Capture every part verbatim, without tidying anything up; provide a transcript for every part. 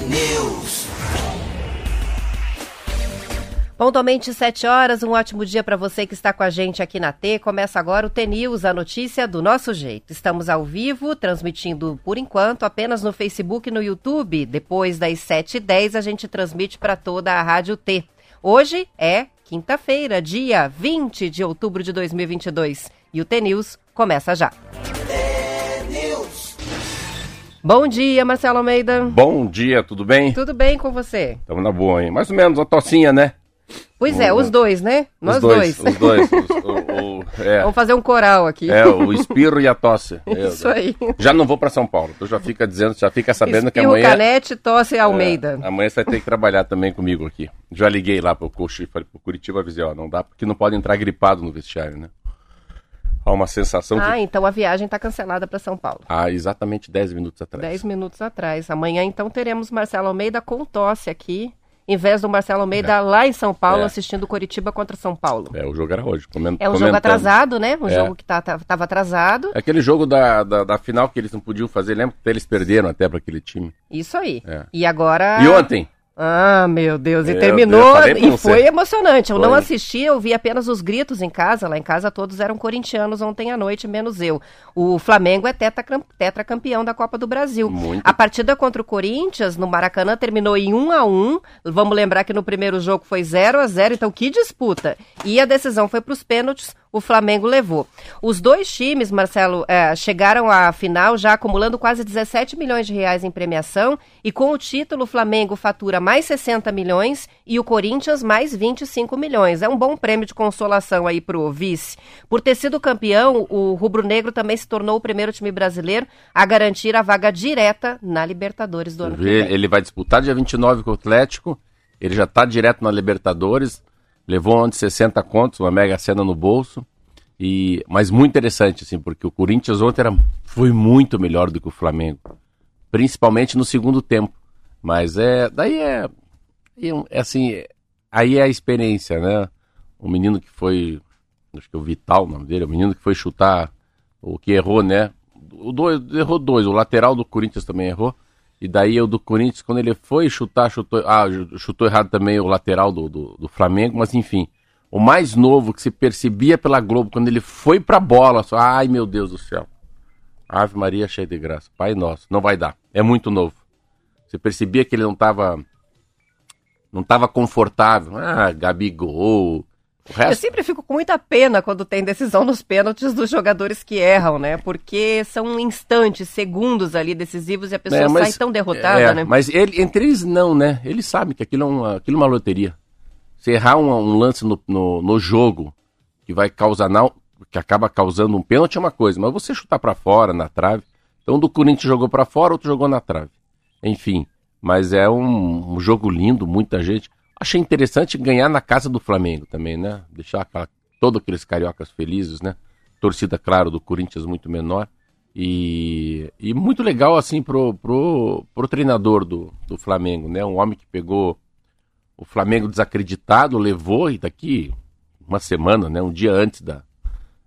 T News. Pontualmente sete horas, um ótimo dia para você que está com a gente aqui na T. Começa agora o T News, a notícia do nosso jeito. Estamos ao vivo, transmitindo por enquanto apenas no Facebook e no YouTube. Depois das sete e dez a gente transmite para toda a Rádio T. Hoje é quinta-feira, dia vinte de outubro de dois mil e vinte e dois. E o T News começa já. Bom dia, Marcelo Almeida. Bom dia, tudo bem? Tudo bem com você? Estamos na boa, hein? Mais ou menos, a tocinha, né? Pois é, os dois, né? Nós dois. Os dois. Os, o, o, é. Vamos fazer um coral aqui. É, o espirro e a tosse. Isso é. Aí. Já não vou para São Paulo. Tu já fica dizendo, já fica sabendo espirro, que amanhã... Espirro, Canete, tosse e Almeida. É, amanhã você vai ter que trabalhar também comigo aqui. Já liguei lá para o Curitiba, avisei, ó, não dá, porque não pode entrar gripado no vestiário, né? Há uma sensação ah, de... Ah, então a viagem está cancelada para São Paulo. Ah, exatamente dez minutos atrás. dez minutos atrás. Amanhã, então, teremos Marcelo Almeida com tosse aqui... Em vez do Marcelo Almeida é. lá em São Paulo, é. assistindo Curitiba contra São Paulo. É, o jogo era hoje. Coment... É um jogo atrasado, né? Um é. jogo que tá, tá, tava atrasado. É aquele jogo da, da, da final que eles não podiam fazer, lembra? Que eles perderam até para aquele time. Isso aí. É. E agora... E ontem? Ah, meu Deus. E eu, terminou eu e foi emocionante. Eu foi. não assisti, eu vi apenas os gritos em casa. Lá em casa todos eram corintianos ontem à noite, menos eu. O Flamengo é tetracampeão da Copa do Brasil. Muito. A partida contra o Corinthians no Maracanã terminou em um a um. Vamos lembrar que no primeiro jogo foi zero a zero. Então que disputa. E a decisão foi para os pênaltis. O Flamengo levou. Os dois times, Marcelo, é, chegaram à final já acumulando quase dezessete milhões de reais em premiação e com o título o Flamengo fatura mais sessenta milhões e o Corinthians mais vinte e cinco milhões. É um bom prêmio de consolação aí pro vice. Por ter sido campeão, o rubro-negro também se tornou o primeiro time brasileiro a garantir a vaga direta na Libertadores do ano que vem. Ele vai disputar dia vinte e nove com o Atlético, ele já está direto na Libertadores. Levou ontem sessenta contos, uma mega sena no bolso, e, mas muito interessante, assim, porque o Corinthians ontem era, foi muito melhor do que o Flamengo, principalmente no segundo tempo, mas é, daí é, é assim, aí é a experiência, né? O menino que foi, acho que é o Vital, o nome dele, o menino que foi chutar, o que errou, né? O dois, errou dois, o lateral do Corinthians também errou. E daí o do Corinthians, quando ele foi chutar, chutou, ah, chutou errado também o lateral do, do, do Flamengo, mas enfim. O mais novo que se percebia pela Globo, quando ele foi pra bola, só, ai meu Deus do céu. Ave Maria cheia de graça, Pai Nosso, não vai dar, é muito novo. Você percebia que ele não tava, não tava confortável, ah, Gabigol... Resto... Eu sempre fico com muita pena quando tem decisão nos pênaltis dos jogadores que erram, né? Porque são instantes, segundos ali decisivos e a pessoa é, mas, sai tão derrotada, é, né? Mas ele, entre eles não, né? Eles sabem que aquilo é uma, aquilo é uma loteria. Se errar um, um lance no, no, no jogo que vai causar, não, que acaba causando um pênalti é uma coisa, mas você chutar pra fora, na trave. Então um do Corinthians jogou pra fora, outro jogou na trave. Enfim, mas é um, um jogo lindo, muita gente... Achei interessante ganhar na casa do Flamengo também, né? Deixar aquela, todos aqueles cariocas felizes, né? Torcida, claro, do Corinthians muito menor. E, e muito legal, assim, pro, pro, pro treinador do, do Flamengo, né? Um homem que pegou o Flamengo desacreditado, levou, e daqui uma semana, né? Um dia antes da...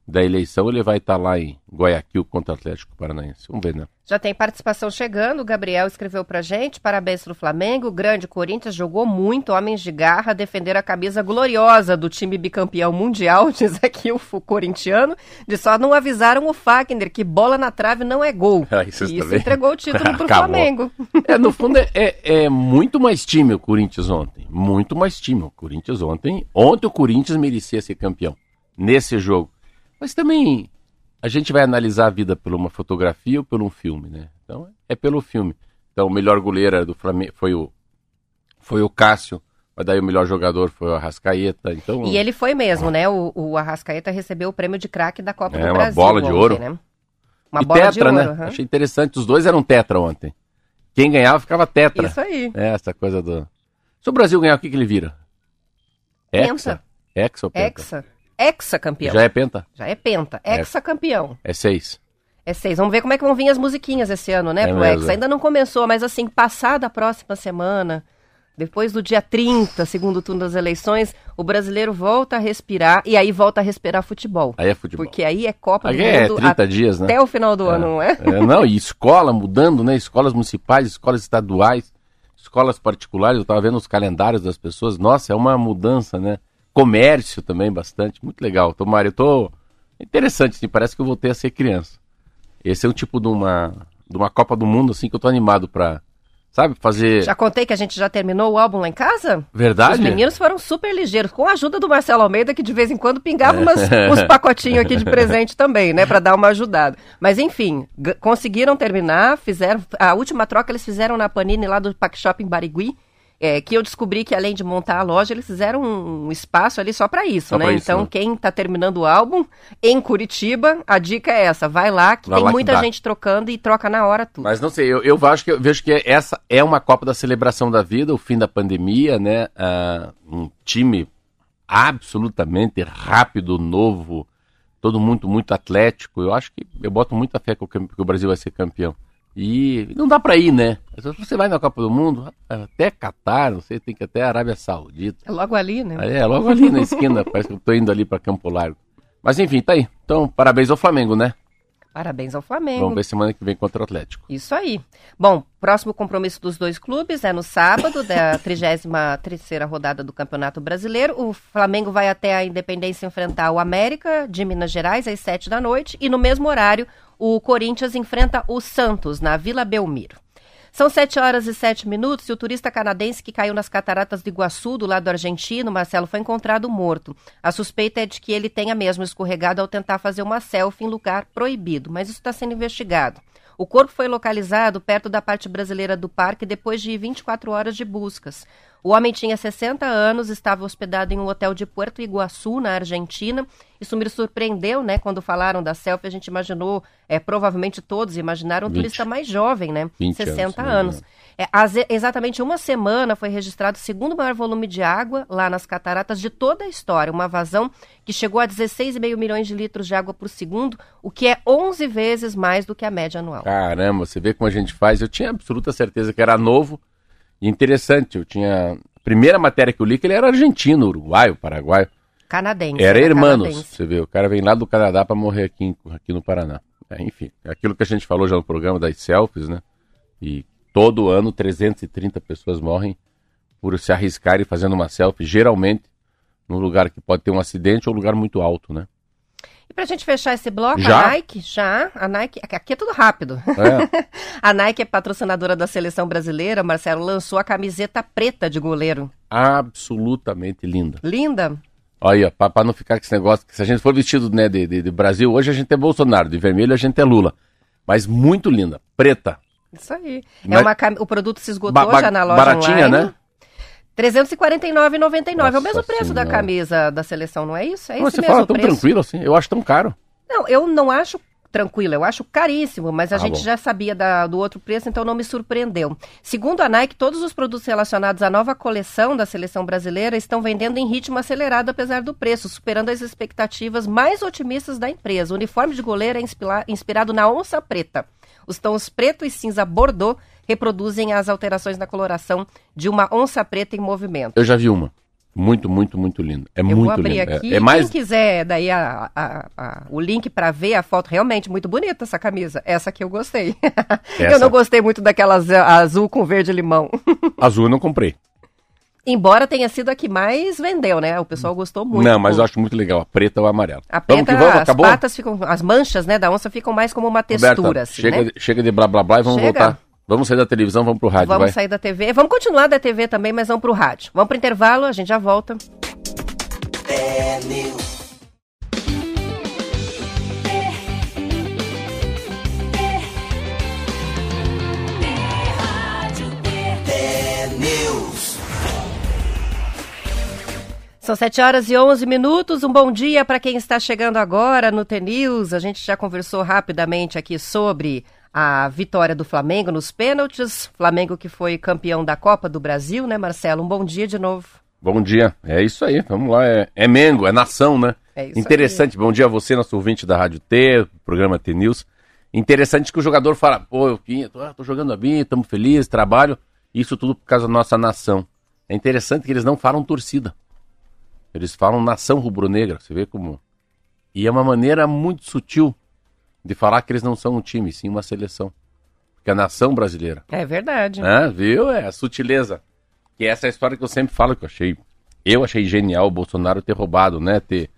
Da eleição, ele vai estar lá em Guayaquil contra o Atlético Paranaense. Vamos ver, né? Já tem participação chegando. O Gabriel escreveu pra gente. Parabéns pro Flamengo. O grande Corinthians jogou muito. Homens de garra defenderam a camisa gloriosa do time bicampeão mundial, diz aqui o corintiano. De só não avisaram o Fagner que bola na trave não é gol. Ah, isso e isso também. Entregou o título pro Flamengo. É, no fundo, é, é, é muito mais time o Corinthians ontem. Muito mais time o Corinthians ontem. Ontem o Corinthians merecia ser campeão. Nesse jogo. Mas também a gente vai analisar a vida por uma fotografia ou por um filme, né? Então é pelo filme. Então o melhor goleiro do Flamengo foi o, foi o Cássio, mas daí o melhor jogador foi o Arrascaeta. Então... E ele foi mesmo, ah. né? O, o Arrascaeta recebeu o prêmio de craque da Copa é, do Brasil. É, uma bola de ouro. Né? Uma e bola tetra, de ouro. Né? Uhum. Achei interessante, os dois eram tetra ontem. Quem ganhava ficava tetra. Isso aí. É, essa coisa do... Se o Brasil ganhar, o que, que ele vira? Hexa? Hexa ou penta? Hexa. Hexacampeão. Já é penta? Já é penta. Hexacampeão. É seis. É seis. Vamos ver como é que vão vir as musiquinhas esse ano, né, é pro Hexa. Ainda não começou, mas assim, passada a próxima semana, depois do dia trinta, segundo turno das eleições, o brasileiro volta a respirar e aí volta a respirar futebol. Aí é futebol. Porque aí é Copa aí do é, Mundo é trinta dias, né? Até o final do é. ano, não é? É? Não, e escola mudando, né? Escolas municipais, escolas estaduais. escolas particulares, eu estava vendo os calendários das pessoas, nossa, é uma mudança, né? Comércio também, bastante, muito legal. Tomara, eu tô... Interessante, assim, parece que eu voltei a ser criança. Esse é um tipo de uma, de uma Copa do Mundo, assim, que eu tô animado pra... Sabe, fazer... Já contei que a gente já terminou o álbum lá em casa? Verdade? Os meninos foram super ligeiros, com a ajuda do Marcelo Almeida, que de vez em quando pingava umas, uns pacotinhos aqui de presente também, né? Pra dar uma ajudada. Mas enfim, g- conseguiram terminar, fizeram... A última troca eles fizeram na Panini lá do Pac Shop em Barigui, é, que eu descobri que além de montar a loja, eles fizeram um espaço ali só pra isso, só né? Pra isso, então, né? Quem tá terminando o álbum em Curitiba, a dica é essa, vai lá, que vai tem lá muita que gente trocando e troca na hora tudo. Mas não sei, eu, eu, acho que, eu vejo que essa é uma Copa da celebração da vida, o fim da pandemia, né? Uh, um time absolutamente rápido, novo, todo mundo muito atlético, eu acho que eu boto muita fé que o, que o Brasil vai ser campeão. E não dá pra ir, né? Você vai na Copa do Mundo, até Catar, não sei, tem que até Arábia Saudita. É logo ali, né? É, é logo ali na esquina, parece que eu tô indo ali pra Campo Largo. Mas enfim, tá aí. Então, parabéns ao Flamengo, né? Parabéns ao Flamengo. Vamos ver semana que vem contra o Atlético. Isso aí. Bom, próximo compromisso dos dois clubes é no sábado, da trigésima terceira rodada do Campeonato Brasileiro. O Flamengo vai até a Independência enfrentar o América de Minas Gerais às sete da noite e no mesmo horário o Corinthians enfrenta o Santos na Vila Belmiro. São sete horas e sete minutos e o turista canadense que caiu nas cataratas do Iguaçu, do lado argentino, Marcelo, foi encontrado morto. A suspeita é de que ele tenha mesmo escorregado ao tentar fazer uma selfie em lugar proibido, mas isso está sendo investigado. O corpo foi localizado perto da parte brasileira do parque depois de vinte e quatro horas de buscas. O homem tinha sessenta anos, estava hospedado em um hotel de Puerto Iguaçu, na Argentina. Isso me surpreendeu, né? Quando falaram da selfie, a gente imaginou, é, provavelmente todos imaginaram um turista mais jovem, né? sessenta anos. anos. É, exatamente uma semana foi registrado o segundo maior volume de água lá nas cataratas de toda a história. Uma vazão que chegou a dezesseis vírgula cinco milhões de litros de água por segundo, o que é onze vezes mais do que a média anual. Caramba, você vê como a gente faz. Eu tinha absoluta certeza que era novo. Interessante, eu tinha... A primeira matéria que eu li que ele era argentino, uruguaio, paraguaio. Canadense. Era, era irmãos, canadense. Você vê, o cara vem lá do Canadá pra morrer aqui, em, aqui no Paraná. É, enfim, aquilo que a gente falou já no programa das selfies, né? E todo ano trezentas e trinta pessoas morrem por se arriscarem fazendo uma selfie, geralmente num lugar que pode ter um acidente ou um lugar muito alto, né? Pra gente fechar esse bloco, já? a Nike, já, a Nike, aqui é tudo rápido, é. A Nike é patrocinadora da Seleção Brasileira, Marcelo, lançou a camiseta preta de goleiro. Absolutamente linda. Linda? Olha, para não ficar com esse negócio, que se a gente for vestido, né, de, de, de Brasil, hoje a gente é Bolsonaro, de vermelho a gente é Lula, mas muito linda, preta. Isso aí, mas... é uma cam... o produto se esgotou ba- já na loja baratinha, online. Baratinha, né? trezentos e quarenta e nove reais e noventa e nove centavos, é o mesmo preço senhora. Da camisa da seleção, não é isso? É não, esse você mesmo fala tão preço. Tranquilo assim, eu acho tão caro. Não, eu não acho tranquilo, eu acho caríssimo, mas a ah, gente bom. já sabia da, do outro preço, então não me surpreendeu. Segundo a Nike, todos os produtos relacionados à nova coleção da Seleção Brasileira estão vendendo em ritmo acelerado apesar do preço, superando as expectativas mais otimistas da empresa. O uniforme de goleiro é inspira- inspirado na onça preta. Os tons preto e cinza bordô reproduzem as alterações na coloração de uma onça preta em movimento. Eu já vi uma. Muito, muito, muito linda. É eu muito linda. Eu vou abrir linda. Aqui. É, é mais... Quem quiser daí a, a, a, o link para ver a foto, realmente muito bonita essa camisa. Essa que eu gostei. Essa... Eu não gostei muito daquelas azul com verde e limão. Azul eu não comprei. Embora tenha sido a que mais vendeu, né? O pessoal gostou muito. Não, mas eu acho muito legal. A preta ou a amarela. A preta, vamos que vamos, acabou? As patas ficam, as manchas, né, da onça ficam mais como uma textura. Roberta, assim, chega, né? Chega de blá blá blá e vamos chega. Voltar. Vamos sair da televisão, vamos pro rádio, vamos vai. Vamos sair da T V. Vamos continuar da T V também, mas vamos pro rádio. Vamos pro intervalo, a gente já volta. São sete horas e onze minutos, um bom dia para quem está chegando agora no T News. A gente já conversou rapidamente aqui sobre a vitória do Flamengo nos pênaltis. Flamengo que foi campeão da Copa do Brasil, né, Marcelo? Um bom dia de novo. Bom dia, é isso aí, vamos lá, é, é Mengo, é nação, né? É isso interessante, aí. Bom dia a você, nosso ouvinte da Rádio T, programa T News. Interessante que o jogador fala, pô, eu tô, tô jogando a mim, estamos felizes, trabalho, isso tudo por causa da nossa nação. É interessante que eles não falam torcida. Eles falam nação rubro-negra, você vê como... E é uma maneira muito sutil de falar que eles não são um time, sim uma seleção. que é a nação brasileira. É verdade. Ah, viu? É a sutileza. Que essa é a história que eu sempre falo, que eu achei... Eu achei genial o Bolsonaro ter roubado, né? Ter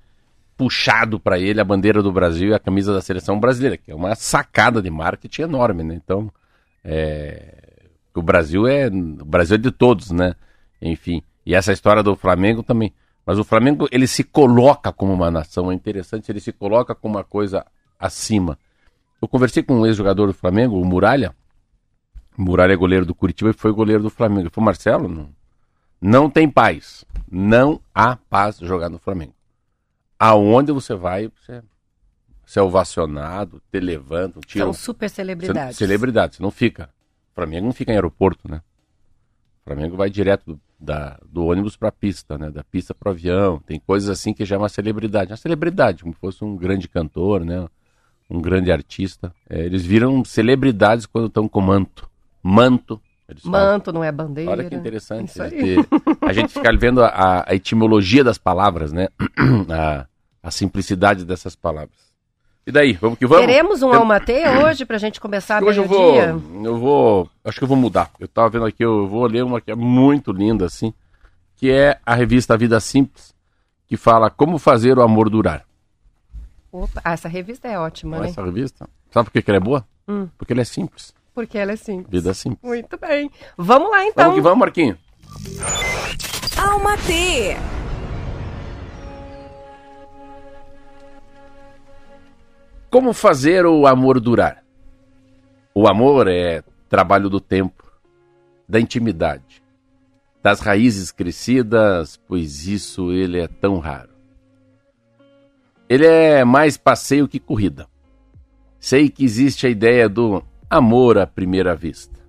puxado para ele a bandeira do Brasil e a camisa da Seleção Brasileira, que é uma sacada de marketing enorme, né? Então, é... o Brasil é... O Brasil é de todos, né? Enfim, e essa história do Flamengo também. Mas o Flamengo, ele se coloca como uma nação, é interessante, ele se coloca como uma coisa acima. Eu conversei com um ex-jogador do Flamengo, o Muralha. O Muralha é goleiro do Curitiba e foi goleiro do Flamengo. Ele falou, Marcelo, não, não tem paz. Não há paz jogar no Flamengo. Aonde você vai, você, você é ovacionado, te levantam. Te São um... super celebridades. Você, celebridade, você não fica. O Flamengo não fica em aeroporto, né? O Flamengo vai direto do, da, do ônibus para a pista, né? Da pista para o avião. Tem coisas assim que já é uma celebridade. Uma celebridade, como se fosse um grande cantor, né? Um grande artista. É, eles viram celebridades quando estão com manto. Manto. Eles manto falam. Não é bandeira. Olha que interessante. Ter, a gente ficar vendo a, a etimologia das palavras, né? a, a simplicidade dessas palavras. E daí, vamos que vamos? Teremos um almatê hoje pra gente começar hoje meio eu dia? Hoje eu vou... Acho que eu vou mudar. Eu tava vendo aqui, eu vou ler uma que é muito linda, assim, que é a revista Vida Simples, que fala como fazer o amor durar. Opa, essa revista é ótima, né? Essa revista? Sabe por que, que ela é boa? Hum. Porque ela é simples. Porque ela é simples. Vida simples. Muito bem. Vamos lá, então. Vamos que vamos, Marquinho. Almatê. Como fazer o amor durar? O amor é trabalho do tempo, da intimidade, das raízes crescidas, pois isso ele é tão raro. Ele é mais passeio que corrida. Sei que existe a ideia do amor à primeira vista.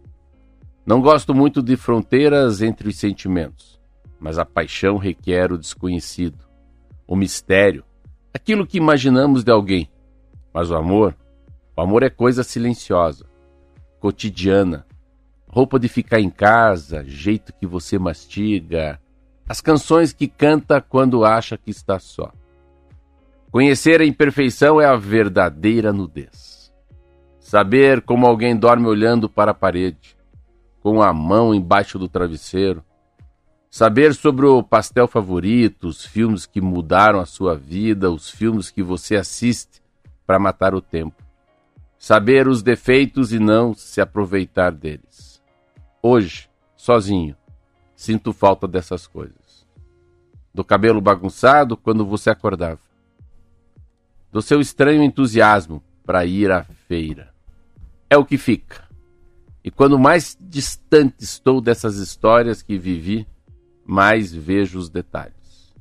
Não gosto muito de fronteiras entre os sentimentos, mas a paixão requer o desconhecido, o mistério, aquilo que imaginamos de alguém. Mas o amor, o amor é coisa silenciosa, cotidiana, roupa de ficar em casa, jeito que você mastiga, as canções que canta quando acha que está só. Conhecer a imperfeição é a verdadeira nudez. Saber como alguém dorme olhando para a parede, com a mão embaixo do travesseiro. Saber sobre o pastel favorito, os filmes que mudaram a sua vida, os filmes que você assiste, para matar o tempo. Saber os defeitos e não se aproveitar deles. Hoje, sozinho, sinto falta dessas coisas. Do cabelo bagunçado quando você acordava. Do seu estranho entusiasmo para ir à feira. É o que fica. E quando mais distante estou dessas histórias que vivi, mais vejo os detalhes.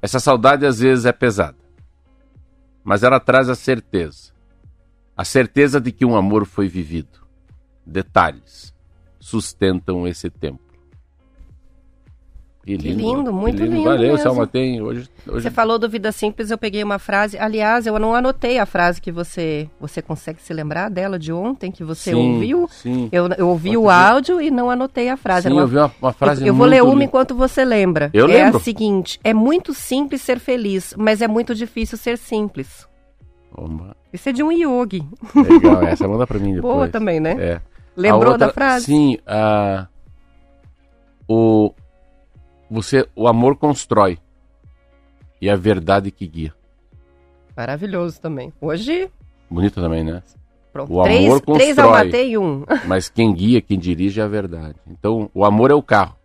Essa saudade às vezes é pesada. Mas ela traz a certeza. A certeza de que um amor foi vivido. Detalhes sustentam esse tempo. Que lindo, que lindo, muito que lindo. lindo Valeu, Selma, tem hoje, hoje... Você falou do Vida Simples, eu peguei uma frase. Aliás, eu não anotei a frase que você... Você consegue se lembrar dela de ontem, que você sim, ouviu? Sim. Eu, eu ouvi Quanto o dia? áudio e não anotei a frase. Sim, uma... eu ouvi uma, uma frase eu, eu muito... Eu vou ler uma enquanto você lembra. Eu é lembro. É a seguinte, é muito simples ser feliz, mas é muito difícil ser simples. Uma... Isso é de um yogi. Legal, essa manda pra mim depois. Boa também, né? É. Lembrou outra... da frase? Sim, a... O... Você, o amor constrói e a verdade que guia. Maravilhoso também. Hoje... Bonito também, né? Pronto. O três, amor constrói, três almatei e um. Mas quem guia, quem dirige é a verdade. Então, o amor é o carro.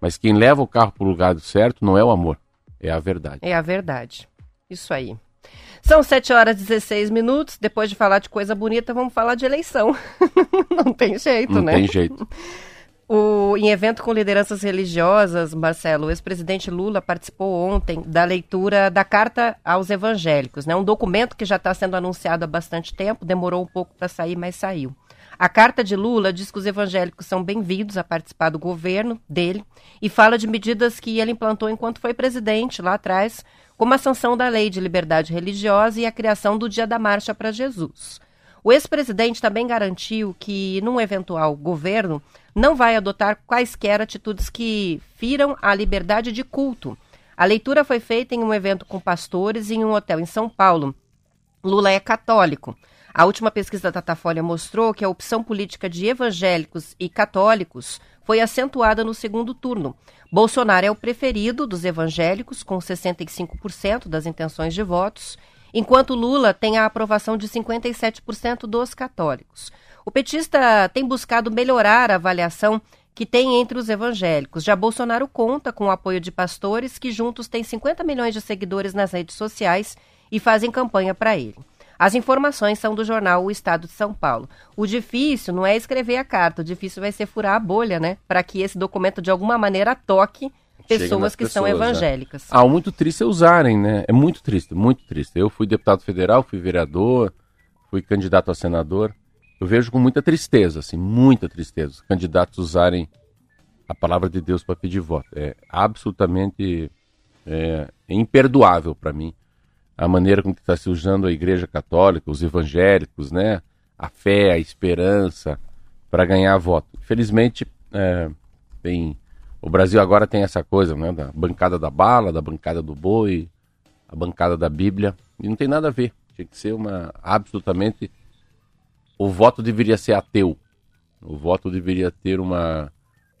Mas quem leva o carro para o lugar certo não é o amor, é a verdade. É a verdade. Isso aí. São sete horas e dezesseis minutos. Depois de falar de coisa bonita, vamos falar de eleição. Não tem jeito, não né? Não tem jeito. O, em evento com lideranças religiosas, Marcelo, o ex-presidente Lula participou ontem da leitura da Carta aos Evangélicos, né? Um documento que já está sendo anunciado há bastante tempo, demorou um pouco para sair, mas saiu. A Carta de Lula diz que os evangélicos são bem-vindos a participar do governo dele e fala de medidas que ele implantou enquanto foi presidente lá atrás, como a sanção da Lei de Liberdade Religiosa e a criação do Dia da Marcha para Jesus. O ex-presidente também garantiu que, num eventual governo, não vai adotar quaisquer atitudes que firam a liberdade de culto. A leitura foi feita em um evento com pastores em um hotel em São Paulo. Lula é católico. A última pesquisa da Datafolha mostrou que a opção política de evangélicos e católicos foi acentuada no segundo turno. Bolsonaro é o preferido dos evangélicos, com sessenta e cinco por cento das intenções de votos, enquanto Lula tem a aprovação de cinquenta e sete por cento dos católicos. O petista tem buscado melhorar a avaliação que tem entre os evangélicos. Já Bolsonaro conta com o apoio de pastores que juntos têm cinquenta milhões de seguidores nas redes sociais e fazem campanha para ele. As informações são do jornal O Estado de São Paulo. O difícil não é escrever a carta, o difícil vai ser furar a bolha, né? Para que esse documento, de alguma maneira, toque pessoas que pessoas, são evangélicas. Né? Ah, muito triste é usarem, né? É muito triste, muito triste. Eu fui deputado federal, fui vereador, fui candidato a senador. Eu vejo com muita tristeza, assim, muita tristeza, os candidatos usarem a palavra de Deus para pedir voto. É absolutamente é, é imperdoável para mim a maneira com que está se usando a Igreja Católica, os evangélicos, né? A fé, a esperança para ganhar voto. Infelizmente, é, tem, o Brasil agora tem essa coisa, né? Da bancada da bala, da bancada do boi, a bancada da Bíblia, e não tem nada a ver. Tinha que ser uma absolutamente... O voto deveria ser ateu, o voto deveria ter uma,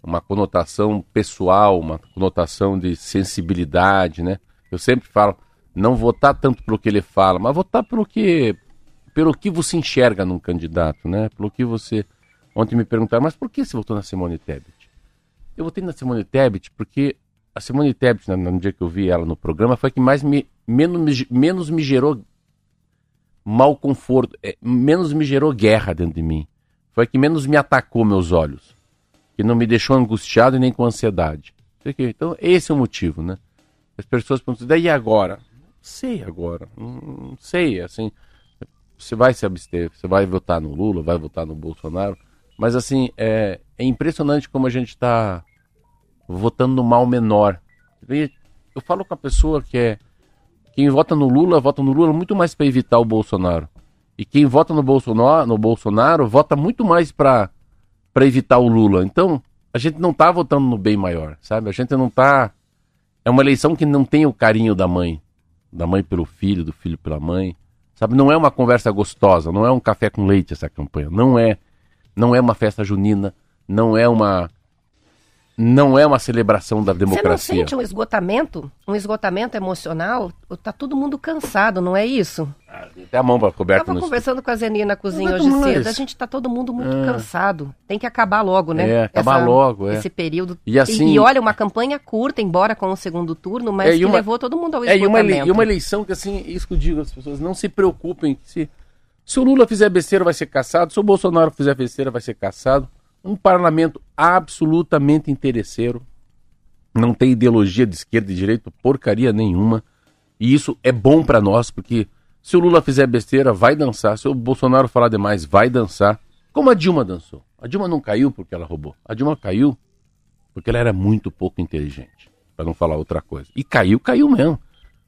uma conotação pessoal, uma conotação de sensibilidade, né? Eu sempre falo, não votar tanto pelo que ele fala, mas votar pelo que, pelo que você enxerga num candidato, né? Pelo que você... Ontem me perguntaram, mas por que você votou na Simone Tebet? Eu votei na Simone Tebet porque a Simone Tebet, no dia que eu vi ela no programa, foi a que mais me, menos, menos me gerou... mal conforto, é, menos me gerou guerra dentro de mim. Foi a que menos me atacou meus olhos, que não me deixou angustiado e nem com ansiedade. Então esse é o motivo, né? As pessoas perguntam, daí agora? Não sei agora, não sei, assim, você vai se abster, você vai votar no Lula, vai votar no Bolsonaro, mas assim, é, é impressionante como a gente está votando no mal menor. Eu falo com a pessoa que é quem vota no Lula, vota no Lula muito mais para evitar o Bolsonaro. E quem vota no Bolsonaro, no Bolsonaro vota muito mais para evitar o Lula. Então, a gente não está votando no bem maior, sabe? A gente não está... É uma eleição que não tem o carinho da mãe. Da mãe pelo filho, do filho pela mãe. Sabe? Não é uma conversa gostosa, não é um café com leite essa campanha. Não é, não é uma festa junina, não é uma... Não é uma celebração da democracia. Você não sente um esgotamento? Um esgotamento emocional? Tá todo mundo cansado, não é isso? Ah, até a mão para coberta. Eu tava no conversando estúdio. Com a Zeni na cozinha hoje cedo. A gente tá todo mundo muito é. cansado. Tem que acabar logo, né? É, acabar Essa, logo, é. Esse período. E, assim, e, e olha, uma campanha curta, embora com o segundo turno, mas é, que uma, levou todo mundo ao esgotamento. É, e, uma ele, e uma eleição que, assim, isso que eu digo às pessoas, não se preocupem. Se, se o Lula fizer besteira, vai ser caçado. Se o Bolsonaro fizer besteira, vai ser caçado. Um parlamento absolutamente interesseiro, não tem ideologia de esquerda e de direita, porcaria nenhuma, e isso é bom para nós, porque se o Lula fizer besteira, vai dançar, se o Bolsonaro falar demais, vai dançar, como a Dilma dançou. A Dilma não caiu porque ela roubou, a Dilma caiu porque ela era muito pouco inteligente, para não falar outra coisa. E caiu, caiu mesmo.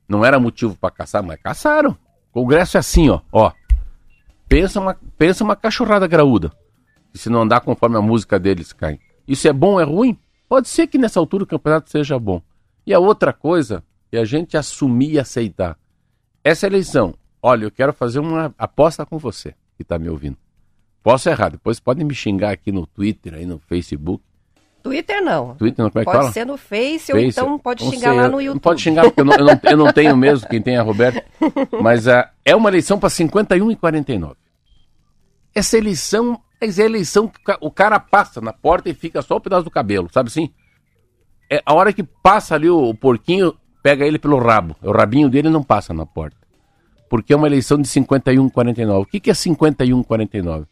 Não era motivo para caçar, mas caçaram. O Congresso é assim, ó, ó. Pensa uma, pensa uma cachorrada graúda. E se não andar conforme a música deles, cai. Isso é bom ou é ruim? Pode ser que nessa altura o campeonato seja bom. E a outra coisa é a gente assumir e aceitar. Essa eleição, olha, eu quero fazer uma aposta com você, que está me ouvindo. Posso errar, depois podem me xingar aqui no Twitter, aí no Facebook. Twitter não. Twitter não, como é que fala? Pode ser no Face, ou então pode xingar lá no YouTube. Não pode xingar, porque eu não, eu não, eu não tenho mesmo, quem tem é a Roberta. Mas uh, é uma eleição para cinquenta e um e quarenta e nove. Essa eleição... Mas é a eleição que o cara passa na porta e fica só o pedaço do cabelo, sabe assim? É a hora que passa ali o, o porquinho, pega ele pelo rabo. O rabinho dele não passa na porta. Porque é uma eleição de cinquenta e um a quarenta e nove. O que, que é cinquenta e um a quarenta e nove?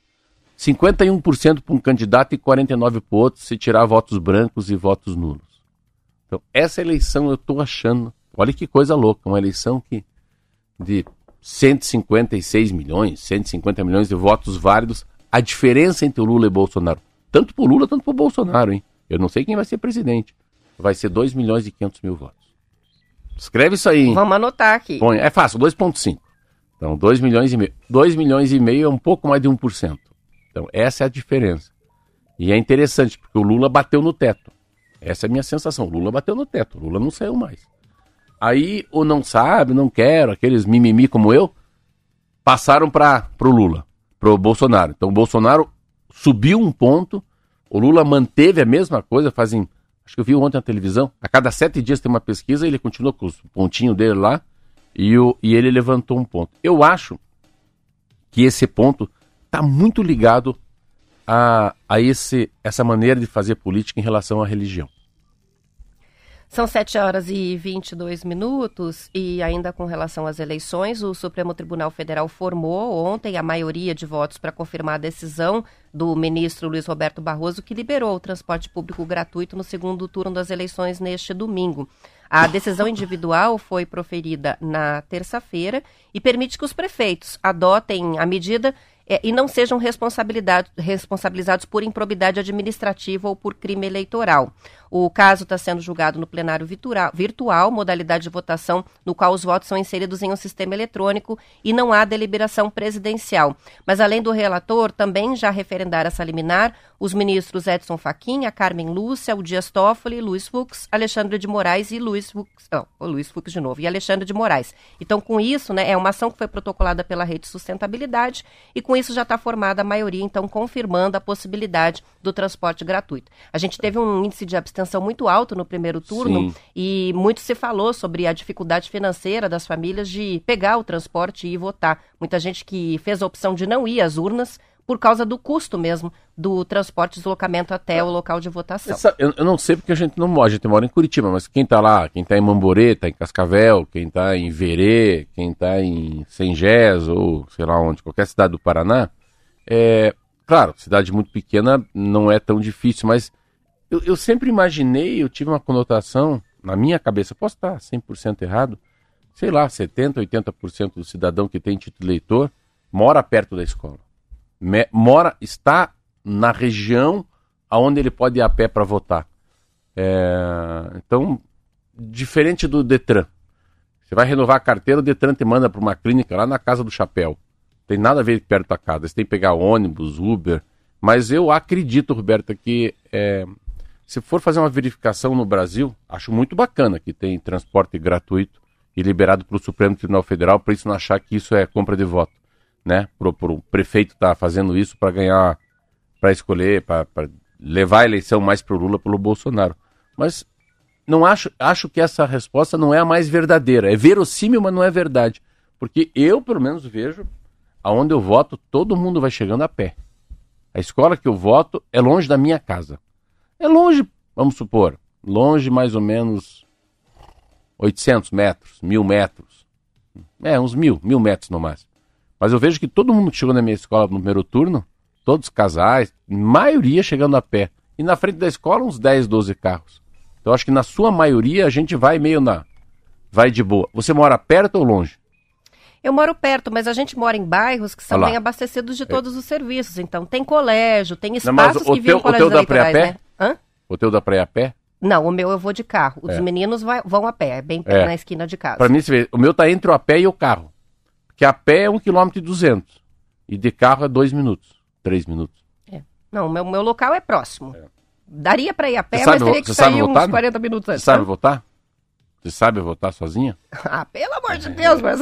cinquenta e um por cento para um candidato e quarenta e nove por cento para o outro, se tirar votos brancos e votos nulos. Então, essa eleição eu estou achando... Olha que coisa louca, uma eleição que de cento e cinquenta e seis milhões, cento e cinquenta milhões de votos válidos... A diferença entre o Lula e Bolsonaro, tanto pro Lula, tanto pro Bolsonaro, hein? Eu não sei quem vai ser presidente. Vai ser dois milhões e quinhentos mil votos. Escreve isso aí, hein? Vamos anotar aqui. Põe, é fácil, dois vírgula cinco. Então, dois milhões e meio. dois milhões e meio é um pouco mais de um por cento. Então, essa é a diferença. E é interessante, porque o Lula bateu no teto. Essa é a minha sensação. O Lula bateu no teto, o Lula não saiu mais. Aí, o não sabe, não quero, aqueles mimimi como eu, passaram para o Lula, para o Bolsonaro. Então o Bolsonaro subiu um ponto, o Lula manteve a mesma coisa, fazem, acho que eu vi ontem na televisão, a cada sete dias tem uma pesquisa, ele continuou com o pontinho dele lá e, o, e ele levantou um ponto. Eu acho que esse ponto está muito ligado a, a esse, essa maneira de fazer política em relação à religião. São sete horas e vinte e dois minutos e ainda com relação às eleições, o Supremo Tribunal Federal formou ontem a maioria de votos para confirmar a decisão do ministro Luiz Roberto Barroso, que liberou o transporte público gratuito no segundo turno das eleições neste domingo. A decisão individual foi proferida na terça-feira e permite que os prefeitos adotem a medida e não sejam responsabilizados por improbidade administrativa ou por crime eleitoral. O caso está sendo julgado no plenário virtual, modalidade de votação no qual os votos são inseridos em um sistema eletrônico e não há deliberação presidencial. Mas, além do relator, também já referendar essa liminar os ministros Edson Fachin, a Carmen Lúcia, o Dias Toffoli, Luiz Fux, Alexandre de Moraes e Luiz Fux, oh, o Luiz Fux de novo, e Alexandre de Moraes. Então, com isso, né, é uma ação que foi protocolada pela Rede Sustentabilidade e com isso já está formada a maioria, então confirmando a possibilidade do transporte gratuito. A gente teve um índice de abstenção muito alto no primeiro turno. Sim. E muito se falou sobre a dificuldade financeira das famílias de pegar o transporte e votar. Muita gente que fez a opção de não ir às urnas por causa do custo mesmo do transporte, deslocamento até o local de votação. Essa, eu, eu não sei porque a gente não mora, a gente mora em Curitiba, mas quem está lá, quem está em Mamborê, está em Cascavel, quem está em Verê, quem está em Sengés ou sei lá onde, qualquer cidade do Paraná, é, claro, cidade muito pequena não é tão difícil, mas eu, eu sempre imaginei, eu tive uma conotação na minha cabeça, posso estar cem por cento errado, sei lá, setenta por cento, oitenta por cento do cidadão que tem título de eleitor mora perto da escola. Mora, está na região onde ele pode ir a pé para votar. É, então, diferente do Detran. Você vai renovar a carteira, o Detran te manda para uma clínica lá na Casa do Chapéu. Tem nada a ver perto da casa. Você tem que pegar ônibus, Uber. Mas eu acredito, Roberta, que é, se for fazer uma verificação no Brasil, acho muito bacana que tem transporte gratuito e liberado para o Supremo Tribunal Federal, para isso não achar que isso é compra de voto. Né, pro, pro prefeito tá fazendo isso para ganhar, para escolher, para levar a eleição mais pro Lula, pro Bolsonaro. Mas não acho, acho que essa resposta não é a mais verdadeira. É verossímil, mas não é verdade. Porque eu, pelo menos, vejo aonde eu voto, todo mundo vai chegando a pé. A escola que eu voto é longe da minha casa. É longe, vamos supor, longe mais ou menos oitocentos metros, mil metros. É, uns mil, mil metros no máximo. Mas eu vejo que todo mundo que chegou na minha escola no primeiro turno, todos os casais, maioria chegando a pé. E na frente da escola uns dez, doze carros. Então acho que na sua maioria a gente vai meio na... vai de boa. Você mora perto ou longe? Eu moro perto, mas a gente mora em bairros que são bem abastecidos de todos os serviços. Então tem colégio, tem espaços que viram colégios eleitorais, né? Hã? O teu dá pra ir a pé? Não, o meu eu vou de carro. Os é. meninos vai, vão a pé, é bem perto, é. na esquina de casa. Pra mim, você vê, o meu tá entre o a pé e o carro. Que a pé é um quilômetro e duzentos e de carro é dois minutos, três minutos. É. Não, o meu, meu local é próximo. É. Daria para ir a pé, sabe, mas teria que sair votar? Uns quarenta minutos antes. Você sabe votar? Você sabe votar sozinha? Ah, pelo amor de Deus, mas...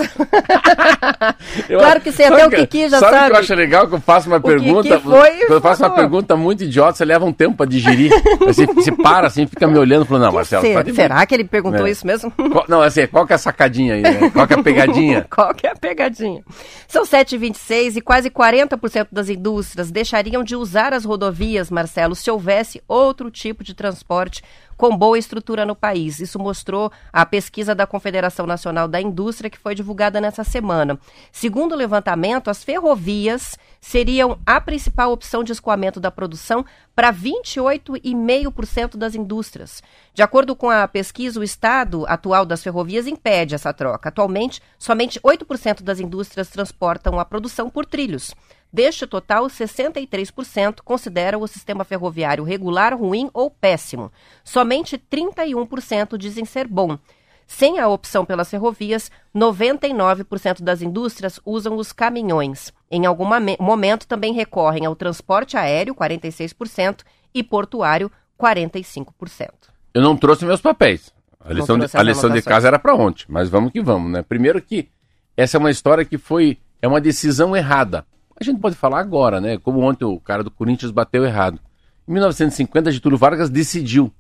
eu, claro que você até o Kiki já sabe. Sabe o que eu acho legal? Que eu faço uma o pergunta... Foi, eu faço falou. uma pergunta muito idiota, você leva um tempo para digerir. Você, você para assim, fica me olhando e falando, não, Marcelo... Você, tá de... Será que ele perguntou é. isso mesmo? Qual, não, assim, qual que é a sacadinha aí? Né? Qual que é a pegadinha? Qual que é a pegadinha? São sete e vinte e seis e quase quarenta por cento das indústrias deixariam de usar as rodovias, Marcelo, se houvesse outro tipo de transporte com boa estrutura no país. Isso mostrou a pesquisa da Confederação Nacional da Indústria, que foi divulgada nessa semana. Segundo o levantamento, as ferrovias seriam a principal opção de escoamento da produção para vinte e oito vírgula cinco por cento das indústrias. De acordo com a pesquisa, o estado atual das ferrovias impede essa troca. Atualmente, somente oito por cento das indústrias transportam a produção por trilhos. Deste total, sessenta e três por cento consideram o sistema ferroviário regular, ruim ou péssimo. Somente trinta e um por cento dizem ser bom. Sem a opção pelas ferrovias, noventa e nove por cento das indústrias usam os caminhões. Em algum momento, também recorrem ao transporte aéreo, quarenta e seis por cento, e portuário, quarenta e cinco por cento. Eu não trouxe meus papéis. A lição, de, a lição de casa era para ontem, mas vamos que vamos, né? Primeiro que essa é uma história que foi é uma decisão errada. A gente pode falar agora, né? Como ontem o cara do Corinthians bateu errado. Em mil novecentos e cinquenta, Getúlio Vargas decidiu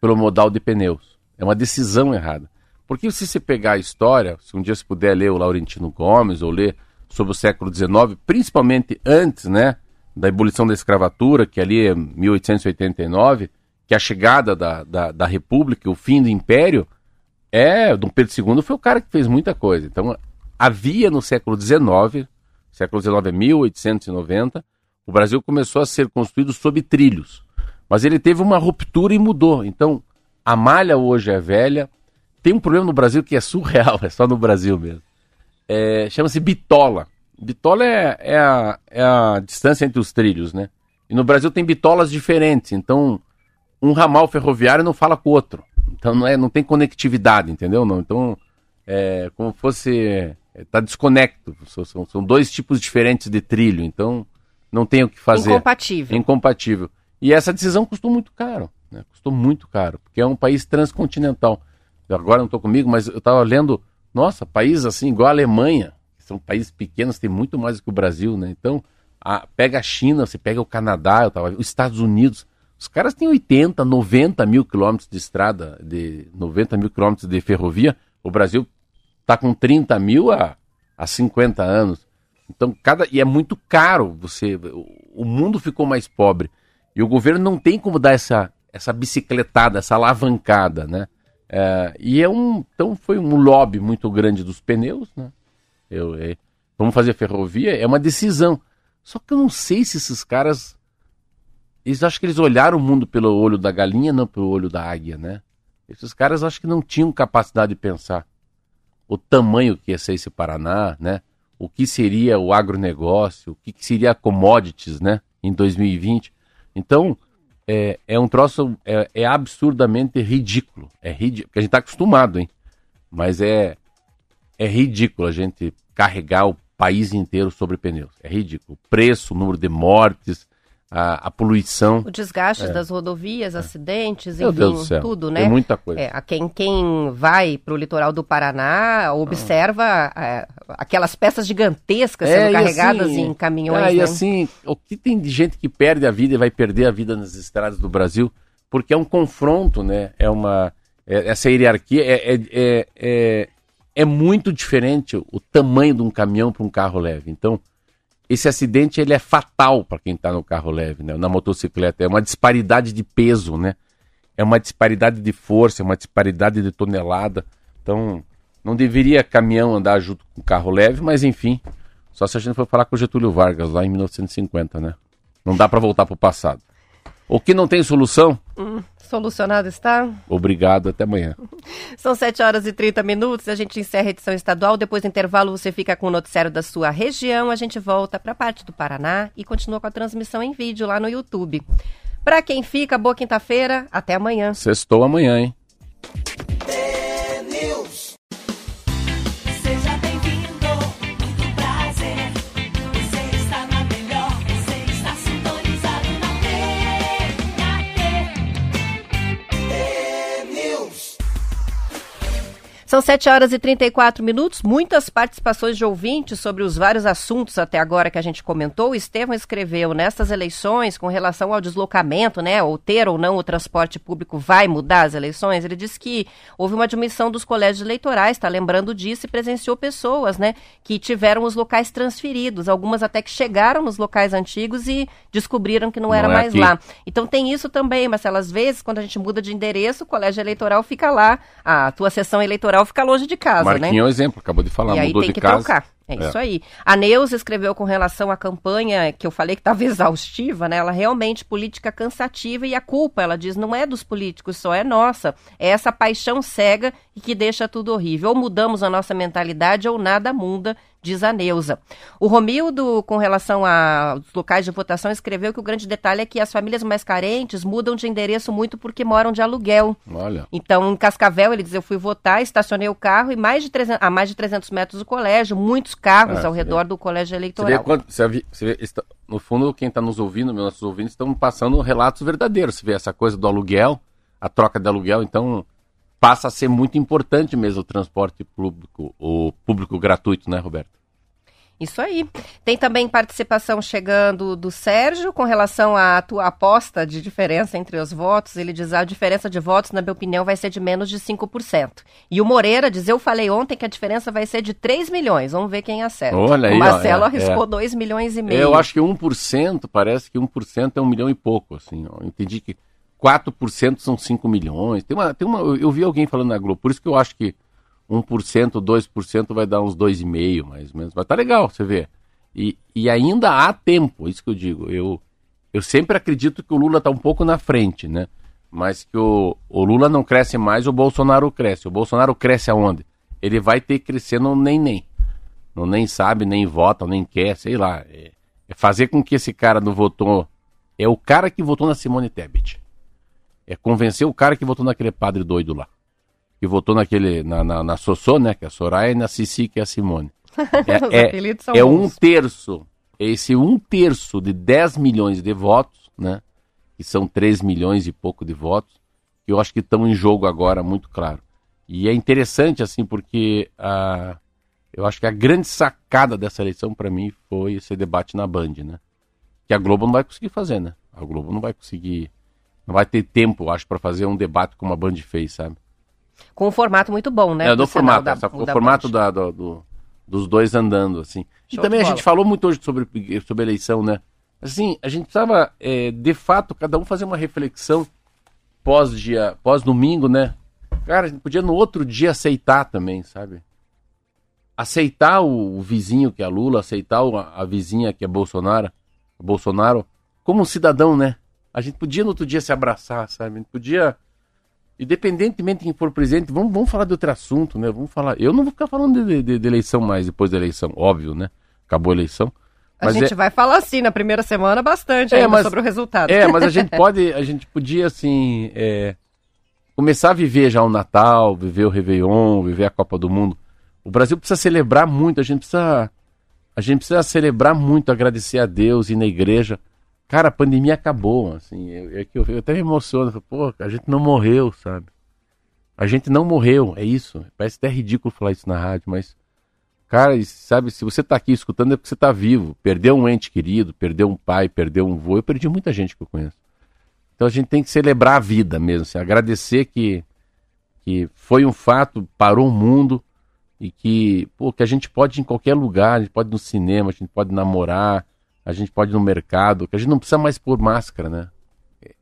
pelo modal de pneus. É uma decisão errada. Porque se você pegar a história, se um dia você puder ler o Laurentino Gomes ou ler sobre o século dezenove, principalmente antes, né, da abolição da escravatura, que ali é mil oitocentos e oitenta e nove, que a chegada da, da, da República, o fim do Império, é, Dom Pedro segundo foi o cara que fez muita coisa. Então, havia no século dezenove, século dezenove é mil oitocentos e noventa, o Brasil começou a ser construído sob trilhos. Mas ele teve uma ruptura e mudou. Então, a malha hoje é velha. Tem um problema no Brasil que é surreal, é só no Brasil mesmo. É, chama-se bitola. Bitola é, é, a, é a distância entre os trilhos, né? E no Brasil tem bitolas diferentes. Então, um ramal ferroviário não fala com o outro. Então, não, é, não tem conectividade, entendeu? Não, então, é como fosse... Está desconecto. São, são dois tipos diferentes de trilho. Então, não tem o que fazer. Incompatível. Incompatível. E essa decisão custou muito caro. Né? Custou muito caro. Porque é um país transcontinental. Eu agora não estou comigo, mas eu estava lendo... Nossa, país assim, igual a Alemanha. São países pequenos, tem muito mais do que o Brasil, né? Então, a, pega a China, você pega o Canadá, eu tava, os Estados Unidos. Os caras têm oitenta, noventa mil quilômetros de estrada, de noventa mil quilômetros de ferrovia. O Brasil... Está com trinta mil há, há cinquenta anos. Então, cada, e é muito caro. Você, o, o mundo ficou mais pobre. E o governo não tem como dar essa, essa bicicletada, essa alavancada. Né? É, e é um, então foi um lobby muito grande dos pneus. Né? Eu, é, vamos fazer ferrovia? É uma decisão. Só que eu não sei se esses caras... Eles acham que eles olharam o mundo pelo olho da galinha, não pelo olho da águia. Né? Esses caras acho que não tinham capacidade de pensar o tamanho que ia ser esse Paraná, né? O que seria o agronegócio, o que, que seria a commodities, né? Em dois mil e vinte. Então, é, é um troço, é, é absurdamente ridículo. É ridículo, porque a gente está acostumado, hein? Mas é, é ridículo a gente carregar o país inteiro sobre pneus. É ridículo. O preço, o número de mortes, a, a poluição. O desgaste é. das rodovias, acidentes, Meu enfim, Deus do céu. tudo, né? Tem muita coisa. É, a quem, quem vai para o litoral do Paraná observa ah. é, aquelas peças gigantescas sendo é, carregadas assim, em caminhões. É, e né? assim, o que tem de gente que perde a vida e vai perder a vida nas estradas do Brasil? Porque é um confronto, né? É uma... É, essa hierarquia é, é, é, é, é muito diferente o tamanho de um caminhão para um carro leve. Então, esse acidente ele é fatal para quem está no carro leve, né? Na motocicleta. É uma disparidade de peso, né? É uma disparidade de força, é uma disparidade de tonelada. Então, não deveria caminhão andar junto com carro leve, mas enfim. Só se a gente for falar com o Getúlio Vargas lá em mil novecentos e cinquenta, né? Não dá para voltar para o passado. O que não tem solução... Hum, solucionado está. Obrigado, até amanhã. São sete horas e trinta minutos, a gente encerra a edição estadual. Depois do intervalo você fica com o noticiário da sua região. A gente volta para a parte do Paraná e continua com a transmissão em vídeo lá no YouTube. Para quem fica, boa quinta-feira, até amanhã. Sextou amanhã, hein? São sete horas e trinta e quatro minutos, muitas participações de ouvintes sobre os vários assuntos até agora que a gente comentou. O Estevão escreveu, nessas eleições, com relação ao deslocamento, né, ou ter ou não o transporte público vai mudar as eleições. Ele disse que houve uma diminuição dos colégios eleitorais, está lembrando disso, e presenciou pessoas, né, que tiveram os locais transferidos, algumas até que chegaram nos locais antigos e descobriram que não, não era é mais aqui. lá. Então tem isso também, Marcelo, às vezes, quando a gente muda de endereço, o colégio eleitoral fica lá, a tua sessão eleitoral ficar longe de casa, Marquinhos, né? Marquinhos é um exemplo, acabou de falar, e mudou de casa. E aí tem que trocar, é, é isso aí. A Neuza escreveu com relação à campanha, que eu falei que estava exaustiva, né? Ela realmente, política cansativa, e a culpa, ela diz, não é dos políticos, só é nossa. É essa paixão cega e que deixa tudo horrível. Ou mudamos a nossa mentalidade ou nada muda, diz a Neuza. O Romildo, com relação aos locais de votação, escreveu que o grande detalhe é que as famílias mais carentes mudam de endereço muito porque moram de aluguel. Olha. Então, em Cascavel, ele diz, eu fui votar, estacionei o carro e mais de trezentos, a mais de trezentos metros do colégio, muitos carros ah, ao redor vê. do colégio eleitoral. Você vê quanto, você vê, você vê, está, no fundo, quem está nos ouvindo, nossos ouvintes, estão passando relatos verdadeiros. Você vê essa coisa do aluguel, a troca de aluguel, então... Passa a ser muito importante mesmo o transporte público, o público gratuito, né, Roberto? Isso aí. Tem também participação chegando do Sérgio com relação à tua aposta de diferença entre os votos. Ele diz, a diferença de votos, na minha opinião, vai ser de menos de cinco por cento. E o Moreira diz, eu falei ontem que a diferença vai ser de três milhões. Vamos ver quem acerta. Olha aí, o Marcelo ó, é, arriscou é. dois milhões e meio. Eu acho que um por cento, parece que um por cento é um milhão e pouco. Assim, ó. Entendi que quatro por cento são cinco milhões. Tem uma, tem uma, eu vi alguém falando na Globo, por isso que eu acho que um por cento, dois por cento vai dar uns dois vírgula cinco por cento, mais ou menos. Mas tá legal, você vê. E, e ainda há tempo, isso que eu digo. Eu, eu sempre acredito que o Lula tá um pouco na frente, né? Mas que o, o Lula não cresce mais, o Bolsonaro cresce. O Bolsonaro cresce aonde? Ele vai ter que crescer no nem-nem. Não nem sabe, nem vota, nem quer, sei lá. É, é fazer com que esse cara não votou... É o cara que votou na Simone Tebet. É convencer o cara que votou naquele padre doido lá. Que votou naquele, na, na, na Sossô, né, que é a Soraya, e na Cici, que é a Simone. É, é, é um terço, é esse um terço de dez milhões de votos, né, que são três milhões e pouco de votos, que eu acho que estão em jogo agora, muito claro. E é interessante, assim, porque a, eu acho que a grande sacada dessa eleição, para mim, foi esse debate na Band, né, que a Globo não vai conseguir fazer, né, a Globo não vai conseguir, não vai ter tempo, acho, para fazer um debate como a Band fez, sabe? Com um formato muito bom, né? É, do formato, da, o da formato da, do, do, dos dois andando, assim. E show também a gente falou muito hoje sobre, sobre eleição, né? Assim, a gente precisava, é, de fato, cada um fazer uma reflexão pós-dia, pós-domingo, né? Cara, a gente podia no outro dia aceitar também, sabe? Aceitar o, o vizinho que é Lula, aceitar o, a vizinha que é Bolsonaro, Bolsonaro, como um cidadão, né? A gente podia no outro dia se abraçar, sabe? A gente podia... Independentemente de quem for presidente, vamos, vamos falar de outro assunto, né? Vamos falar. Eu não vou ficar falando de, de, de eleição mais depois da eleição, óbvio, né? Acabou a eleição. Mas a gente é... vai falar assim na primeira semana bastante é, ainda mas... sobre o resultado. É, mas a gente pode, a gente podia assim é... começar a viver já o Natal, viver o Réveillon, viver a Copa do Mundo. O Brasil precisa celebrar muito, a gente precisa, a gente precisa celebrar muito, agradecer a Deus e na igreja. Cara, a pandemia acabou, assim, eu, eu, eu até me emociono, pô, a gente não morreu, sabe? A gente não morreu, é isso, parece até ridículo falar isso na rádio, mas, cara, sabe, se você tá aqui escutando é porque você tá vivo, perdeu um ente querido, perdeu um pai, perdeu um vô, eu perdi muita gente que eu conheço. Então a gente tem que celebrar a vida mesmo, assim, agradecer que, que foi um fato, parou o mundo e que, pô, que a gente pode ir em qualquer lugar, a gente pode ir no cinema, a gente pode namorar, a gente pode ir no mercado, que a gente não precisa mais pôr máscara, né?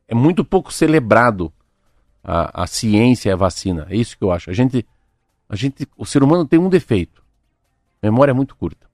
É muito pouco celebrado a, a ciência e a vacina, é isso que eu acho. A gente, a gente, o ser humano tem um defeito, memória é muito curta.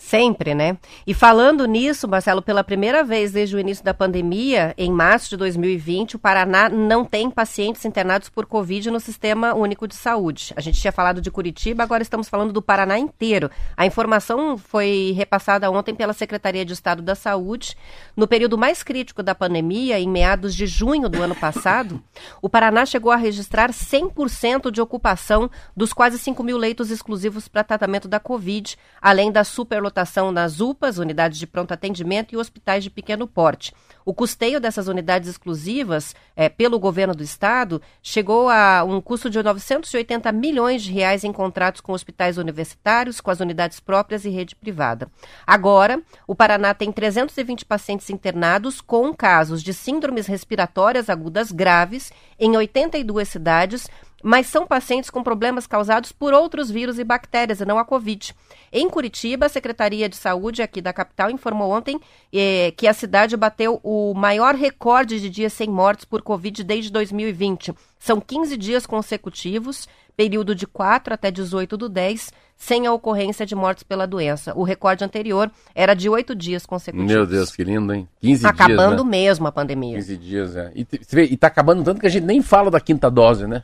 Sempre, né? E falando nisso, Marcelo, pela primeira vez desde o início da pandemia, em março de dois mil e vinte, o Paraná não tem pacientes internados por Covid no Sistema Único de Saúde. A gente tinha falado de Curitiba, agora estamos falando do Paraná inteiro. A informação foi repassada ontem pela Secretaria de Estado da Saúde. No período mais crítico da pandemia, em meados de junho do ano passado, o Paraná chegou a registrar cem por cento de ocupação dos quase cinco mil leitos exclusivos para tratamento da Covid, além da superlotação nas U P As, unidades de pronto atendimento e hospitais de pequeno porte. O custeio dessas unidades exclusivas é, pelo governo do estado chegou a um custo de novecentos e oitenta milhões de reais em contratos com hospitais universitários, com as unidades próprias e rede privada. Agora, o Paraná tem trezentos e vinte pacientes internados com casos de síndromes respiratórias agudas graves em oitenta e duas cidades, mas são pacientes com problemas causados por outros vírus e bactérias, e não a Covid. Em Curitiba, a Secretaria de Saúde aqui da capital informou ontem eh, que a cidade bateu o maior recorde de dias sem mortes por Covid desde dois mil e vinte. São quinze dias consecutivos, período de quatro até dezoito do dez, sem a ocorrência de mortes pela doença. O recorde anterior era de oito dias consecutivos. Meu Deus, que lindo, hein? quinze tá dias, acabando, né? Mesmo a pandemia. quinze dias, é. E, e tá acabando tanto que a gente nem fala da quinta dose, né?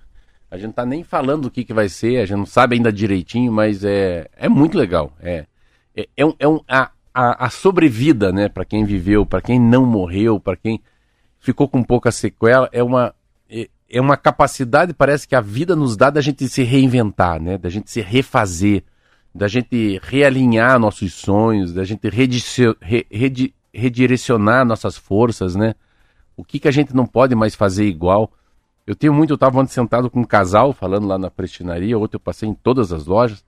A gente não tá nem falando o que, que vai ser, a gente não sabe ainda direitinho, mas é, é muito legal. É, é, é um, é um, a, a, a sobrevida, né, para quem viveu, para quem não morreu, para quem ficou com pouca sequela, é uma, é, é uma capacidade, parece que a vida nos dá da gente se reinventar, né, da gente se refazer, da gente realinhar nossos sonhos, da gente redicio, re, redi, redirecionar nossas forças, né, o que, que a gente não pode mais fazer igual. Eu tenho muito, eu estava ontem sentado com um casal, falando lá na prestinaria, outro eu passei em todas as lojas,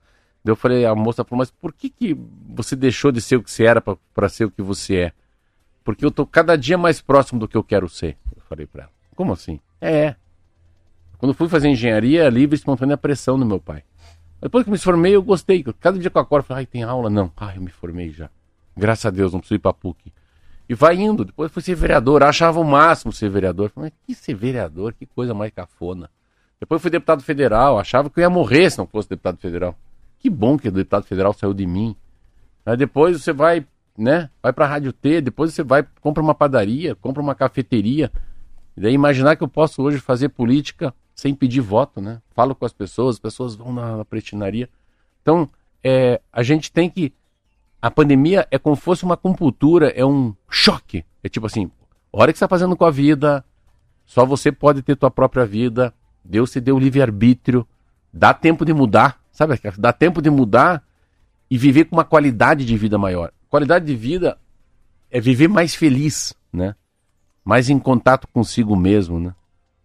Daí eu falei, a moça falou, mas por que, que você deixou de ser o que você era para ser o que você é? Porque eu tô cada dia mais próximo do que eu quero ser. Eu falei para ela, como assim? É. Quando fui fazer engenharia, livre e espontânea pressão do meu pai. Depois que me formei, eu gostei. Cada dia que eu acordo, eu falei, ai, tem aula? Não. Ai, eu me formei já. Graças a Deus, não preciso ir pra PUC. E vai indo. Depois fui ser vereador. Achava o máximo ser vereador. Falei, mas que ser vereador? Que coisa mais cafona. Depois fui deputado federal. Achava que eu ia morrer se não fosse deputado federal. Que bom que o deputado federal saiu de mim. Aí depois você vai, né? Vai pra Rádio T. Depois você vai, compra uma padaria, compra uma cafeteria. E daí imaginar que eu posso hoje fazer política sem pedir voto, né? Falo com as pessoas, as pessoas vão na, na pretinaria. Então, é, a gente tem que... A pandemia é como se fosse uma compultura, é um choque. É tipo assim, a hora que você está fazendo com a vida, só você pode ter tua própria vida, Deus te deu o livre-arbítrio, dá tempo de mudar, sabe? Dá tempo de mudar e viver com uma qualidade de vida maior. Qualidade de vida é viver mais feliz, né? Mais em contato consigo mesmo, né?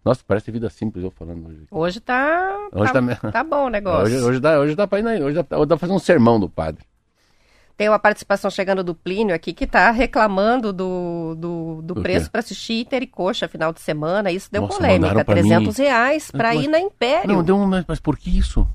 Nossa, parece Vida Simples eu falando hoje. Hoje tá, hoje tá, tá, tá bom o negócio. Hoje, hoje, dá, hoje dá pra ir, né? Hoje dá, hoje dá pra fazer um sermão do padre. Tem uma participação chegando do Plínio aqui que tá reclamando do, do, do preço para assistir Inter e Coxa final de semana. Isso deu Nossa, polêmica. trezentos reais para mas... ir na Império. Não, deu um... Mas por que isso?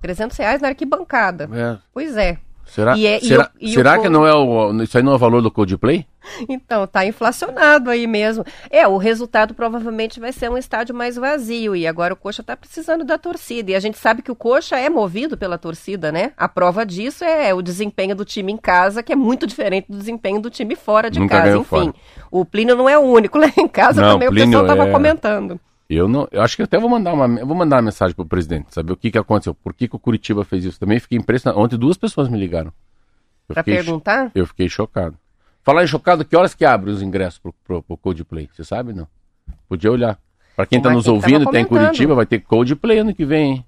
trezentos reais na arquibancada. É. Pois é. Será, e é, será, e o, e será o... que não é o, isso aí não é o valor do Coldplay? Então, tá inflacionado aí mesmo. É, o resultado provavelmente vai ser um estádio mais vazio. E agora o Coxa tá precisando da torcida. E a gente sabe que o Coxa é movido pela torcida, né? A prova disso é o desempenho do time em casa, que é muito diferente do desempenho do time fora de Nunca casa. Enfim, fora. O Plínio não é o único. Lá em casa não, também Plínio, o pessoal tava é... comentando. Eu, não, eu acho que até vou mandar uma, eu vou mandar uma mensagem pro presidente, saber o que, que aconteceu, por que, que o Curitiba fez isso. Também fiquei impressionado. Ontem duas pessoas me ligaram. Eu pra perguntar? Cho- eu fiquei chocado. Falar em chocado, que horas que abre os ingressos pro, pro, pro Coldplay? Você sabe, não? Podia olhar. Pra quem Mas tá nos quem ouvindo, tá em Curitiba, vai ter Coldplay ano que vem, hein?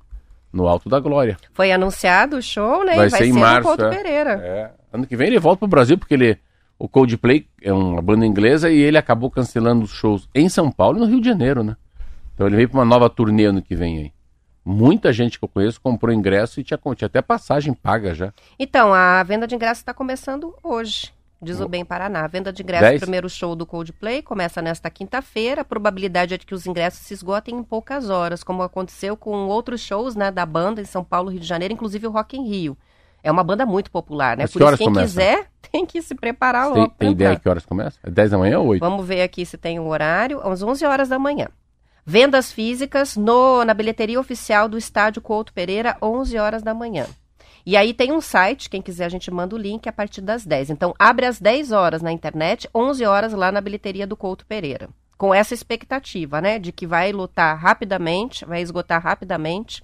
No Alto da Glória. Foi anunciado o show, né? Vai, vai ser, ser em março. Couto Pereira. É. Ano que vem ele volta pro Brasil, porque ele... o Coldplay é uma banda inglesa e ele acabou cancelando os shows em São Paulo e no Rio de Janeiro, né? Então ele veio para uma nova turnê ano que vem aí. Muita gente que eu conheço comprou ingresso e tinha, tinha até passagem paga já. Então, a venda de ingresso está começando hoje, diz o Bem Paraná. A venda de ingresso do primeiro show do Coldplay começa nesta quinta-feira. A probabilidade é de que os ingressos se esgotem em poucas horas, como aconteceu com outros shows, né, da banda em São Paulo, Rio de Janeiro, inclusive o Rock in Rio. É uma banda muito popular, né? Por isso, quem começa? Quiser, tem que se preparar logo. Tem, tem ideia de que horas começa? É dez da manhã ou oito? Vamos ver aqui se tem o horário. Às onze horas da manhã. Vendas físicas no, na bilheteria oficial do estádio Couto Pereira, onze horas da manhã. E aí tem um site, quem quiser a gente manda o link a partir das dez. Então abre às dez horas na internet, onze horas lá na bilheteria do Couto Pereira. Com essa expectativa, né, de que vai lotar rapidamente, vai esgotar rapidamente.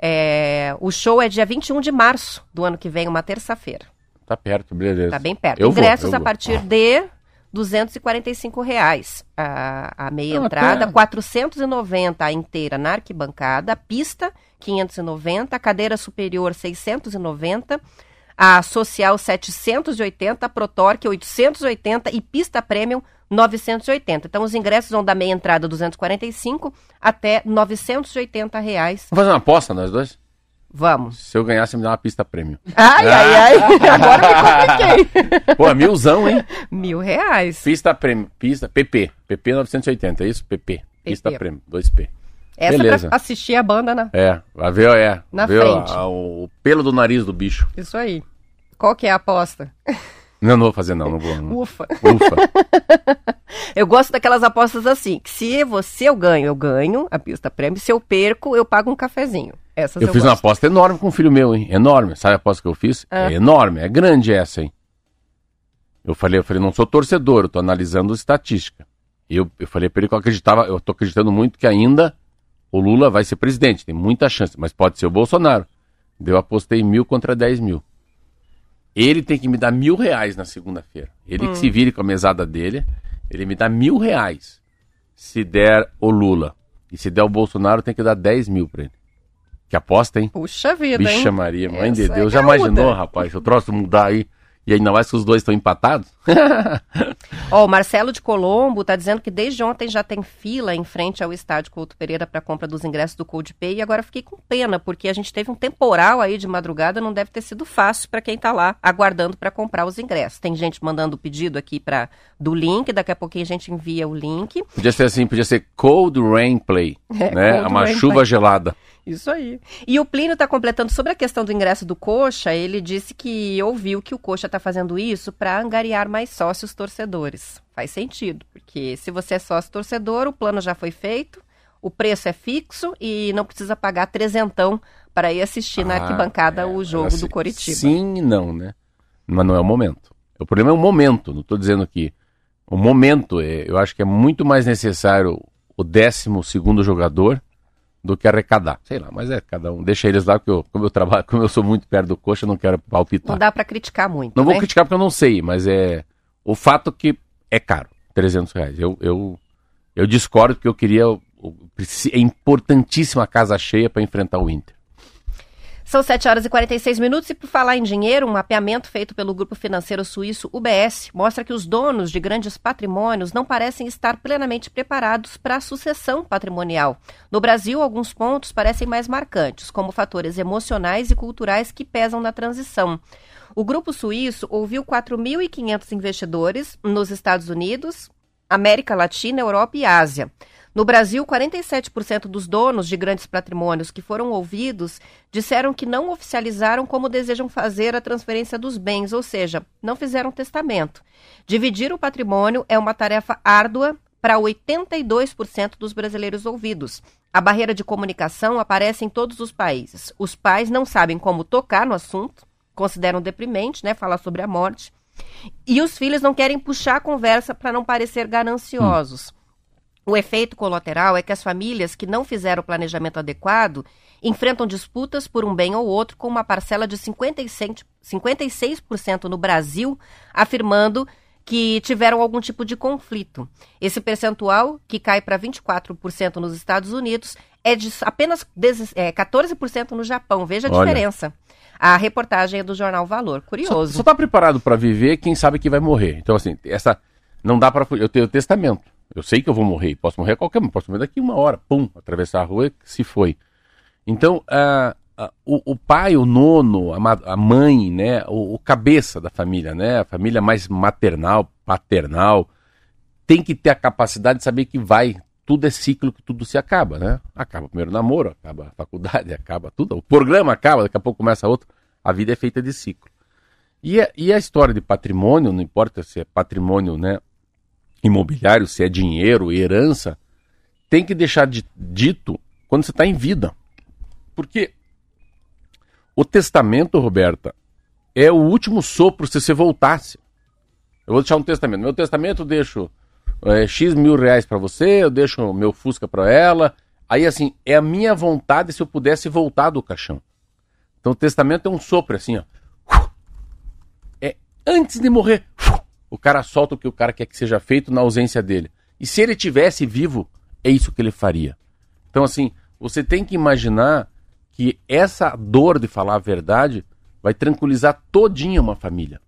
É, o show é dia vinte e um de março do ano que vem, uma terça-feira. Tá perto, beleza. Tá bem perto. Eu Ingressos vou, a partir vou. de... duzentos e quarenta e cinco reais a, a meia Ela entrada, tá... quatrocentos e noventa reais a inteira na arquibancada, a pista quinhentos e noventa reais, a cadeira superior seiscentos e noventa reais, a social setecentos e oitenta reais, a Protorque oitocentos e oitenta reais e pista premium novecentos e oitenta reais. Então os ingressos vão da meia entrada duzentos e quarenta e cinco reais até novecentos e oitenta reais. Vamos fazer uma aposta nós dois? Vamos. Se eu ganhar, você me dá uma pista prêmio. Ai, ah! ai, ai. Agora me compliquei. Pô, milzão, hein? Mil reais. Pista prêmio. Pista P P. P P novecentos e oitenta, é isso? P P. Pista P P. Prêmio. dois P. Essa Beleza. É pra assistir a banda, né? É. A ver, é. Na ver, frente. A, a, o pelo do nariz do bicho. Isso aí. Qual que é a aposta? Não, não vou fazer, não. não, vou, não. Ufa. Ufa. Eu gosto daquelas apostas assim, que se você eu ganho, eu ganho a pista prêmio. Se eu perco, eu pago um cafezinho. Essas eu, eu fiz gosto. Uma aposta enorme com um filho meu, hein? Enorme. Sabe a aposta que eu fiz? Ah. É enorme, é grande essa, hein? Eu falei, eu falei, não sou torcedor, eu tô analisando estatística. Eu, eu falei pra ele que eu acreditava, eu tô acreditando muito que ainda o Lula vai ser presidente, tem muita chance, mas pode ser o Bolsonaro. Eu apostei mil contra dez mil. Ele tem que me dar mil reais na segunda-feira. Ele hum. que se vire com a mesada dele, ele me dá mil reais se der o Lula. E se der o Bolsonaro, tem que dar dez mil pra ele. Que aposta, hein? Puxa vida, Bicha hein? Bicha Maria, mãe Essa de Deus. É Já imaginou, rapaz? Eu troço mudar aí. E ainda mais que os dois estão empatados. Ó, o Marcelo de Colombo está dizendo que desde ontem já tem fila em frente ao estádio Couto Pereira para compra dos ingressos do Coldplay. E agora fiquei com pena, porque a gente teve um temporal aí de madrugada, não deve ter sido fácil para quem está lá aguardando para comprar os ingressos. Tem gente mandando pedido aqui pra, do link, daqui a pouquinho a gente envia o link. Podia ser assim, podia ser Cold Rain Play, é, né? Cold Uma rain chuva play. gelada. Isso aí. E o Plínio está completando sobre a questão do ingresso do Coxa. Ele disse que ouviu que o Coxa está fazendo isso para angariar mais sócios torcedores. Faz sentido, porque se você é sócio torcedor, o plano já foi feito, o preço é fixo e não precisa pagar trezentão para ir assistir ah, na arquibancada é, o jogo assim, do Coritiba. Sim e não, né? Mas não é o momento. O problema é o momento. Não estou dizendo que... O momento, é, eu acho que é muito mais necessário o décimo segundo jogador do que arrecadar. Sei lá, mas é, cada um. Deixa eles lá, porque eu, como eu trabalho, como eu sou muito perto do Coxa, eu não quero palpitar. Não dá pra criticar muito, Não né? vou criticar porque eu não sei, mas é... O fato que é caro, trezentos reais. Eu, eu, eu discordo porque eu queria... É importantíssima a casa cheia para enfrentar o Inter. São sete horas e quarenta e seis minutos e por falar em dinheiro, um mapeamento feito pelo grupo financeiro suíço U B S mostra que os donos de grandes patrimônios não parecem estar plenamente preparados para a sucessão patrimonial. No Brasil, alguns pontos parecem mais marcantes, como fatores emocionais e culturais que pesam na transição. O grupo suíço ouviu quatro mil e quinhentos investidores nos Estados Unidos, América Latina, Europa e Ásia. No Brasil, quarenta e sete por cento dos donos de grandes patrimônios que foram ouvidos disseram que não oficializaram como desejam fazer a transferência dos bens, ou seja, não fizeram testamento. Dividir o patrimônio é uma tarefa árdua para oitenta e dois por cento dos brasileiros ouvidos. A barreira de comunicação aparece em todos os países. Os pais não sabem como tocar no assunto, consideram deprimente, né, falar sobre a morte, e os filhos não querem puxar a conversa para não parecer gananciosos. Hum. O efeito colateral é que as famílias que não fizeram o planejamento adequado enfrentam disputas por um bem ou outro com uma parcela de cinquenta e seis por cento no Brasil, afirmando que tiveram algum tipo de conflito. Esse percentual, que cai para vinte e quatro por cento nos Estados Unidos, é de apenas quatorze por cento no Japão. Veja a Olha. diferença. A reportagem é do jornal Valor. Curioso. Só está preparado para viver quem sabe que vai morrer. Então, assim, essa não dá para fugir. Eu tenho testamento. Eu sei que eu vou morrer, posso morrer a qualquer momento, posso morrer daqui uma hora, pum, atravessar a rua, se foi. Então, a, a, o, o pai, o nono, a, a mãe, né, o, o cabeça da família, né, a família mais maternal, paternal, tem que ter a capacidade de saber que vai, tudo é ciclo, que tudo se acaba, né? Acaba o primeiro namoro, acaba a faculdade, acaba tudo, o programa acaba, daqui a pouco começa outro, a vida é feita de ciclo. E a, e a história de patrimônio, não importa se é patrimônio, né, imobiliário, se é dinheiro, herança, tem que deixar de, dito quando você está em vida. Porque o testamento, Roberta, é o último sopro se você voltasse. Eu vou deixar um testamento. Meu testamento eu deixo é, X mil reais para você, eu deixo meu Fusca para ela. Aí, assim, é a minha vontade se eu pudesse voltar do caixão. Então o testamento é um sopro, assim, ó. É antes de morrer. O cara solta o que o cara quer que seja feito na ausência dele. E se ele tivesse vivo, é isso que ele faria. Então, assim, você tem que imaginar que essa dor de falar a verdade vai tranquilizar todinha uma família.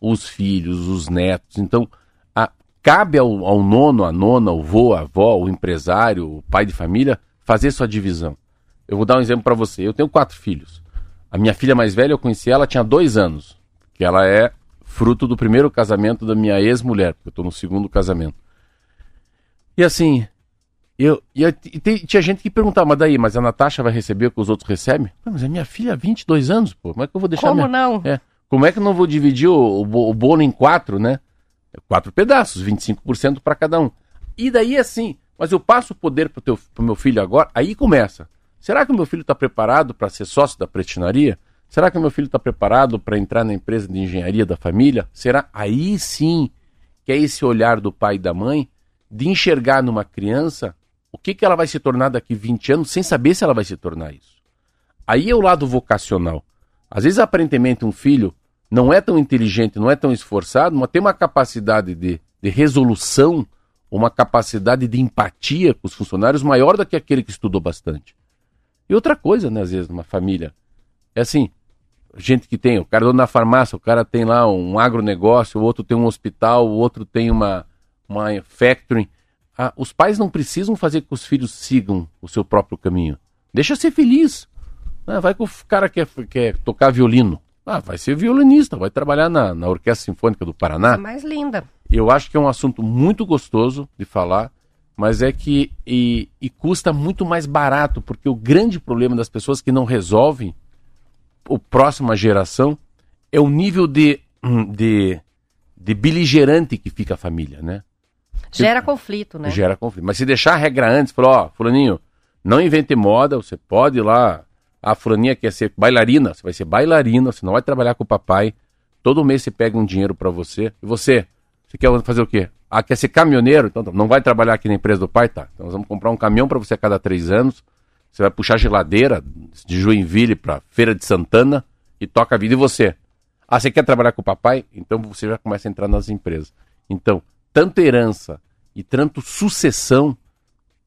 Os filhos, os netos. Então, a, cabe ao, ao nono, à nona, ao vô, à avó, ao empresário, o pai de família, fazer sua divisão. Eu vou dar um exemplo para você. Eu tenho quatro filhos. A minha filha mais velha, eu conheci ela, tinha dois anos. Que ela é... fruto do primeiro casamento da minha ex-mulher, porque eu estou no segundo casamento. E assim, eu, eu, e tem, tinha gente que perguntava, mas daí, mas a Natasha vai receber o que os outros recebem? Não, mas a minha filha há vinte e dois anos, pô, como é que eu vou deixar... Como minha... não? É, como é que eu não vou dividir o, o, o bolo em quatro, né? Quatro pedaços, vinte e cinco por cento para cada um. E daí assim, mas eu passo o poder para o meu filho agora, aí começa. Será que o meu filho está preparado para ser sócio da pretinaria? Será que o meu filho está preparado para entrar na empresa de engenharia da família? Será aí sim que é esse olhar do pai e da mãe de enxergar numa criança o que, que ela vai se tornar daqui vinte anos sem saber se ela vai se tornar isso. Aí é o lado vocacional. Às vezes, aparentemente, um filho não é tão inteligente, não é tão esforçado, mas tem uma capacidade de, de resolução, uma capacidade de empatia com os funcionários maior do que aquele que estudou bastante. E outra coisa, né, às vezes, numa família, é assim... gente que tem, o cara é dono da farmácia, o cara tem lá um agronegócio, o outro tem um hospital, o outro tem uma, uma factory. Ah, os pais não precisam fazer que os filhos sigam o seu próprio caminho. Deixa ser feliz. Ah, vai que o cara quer, quer tocar violino. Ah, vai ser violinista, vai trabalhar na, na Orquestra Sinfônica do Paraná. É mais linda. Eu acho que é um assunto muito gostoso de falar, mas é que e, e custa muito mais barato, porque o grande problema das pessoas que não resolvem a próxima geração é o nível de, de, de beligerante que fica a família, né? Gera se, conflito, né? Gera conflito. Mas se deixar a regra antes, falar, ó, fulaninho, não invente moda, você pode ir lá... A fulaninha quer ser bailarina, você vai ser bailarina, você não vai trabalhar com o papai. Todo mês você pega um dinheiro pra você. E você, você quer fazer o quê? Ah, quer ser caminhoneiro? Então não vai trabalhar aqui na empresa do pai? Tá, então nós vamos comprar um caminhão pra você a cada três anos. Você vai puxar geladeira de Joinville pra Feira de Santana e toca a vida. E você? Ah, você quer trabalhar com o papai? Então você já começa a entrar nas empresas. Então, tanta herança e tanto sucessão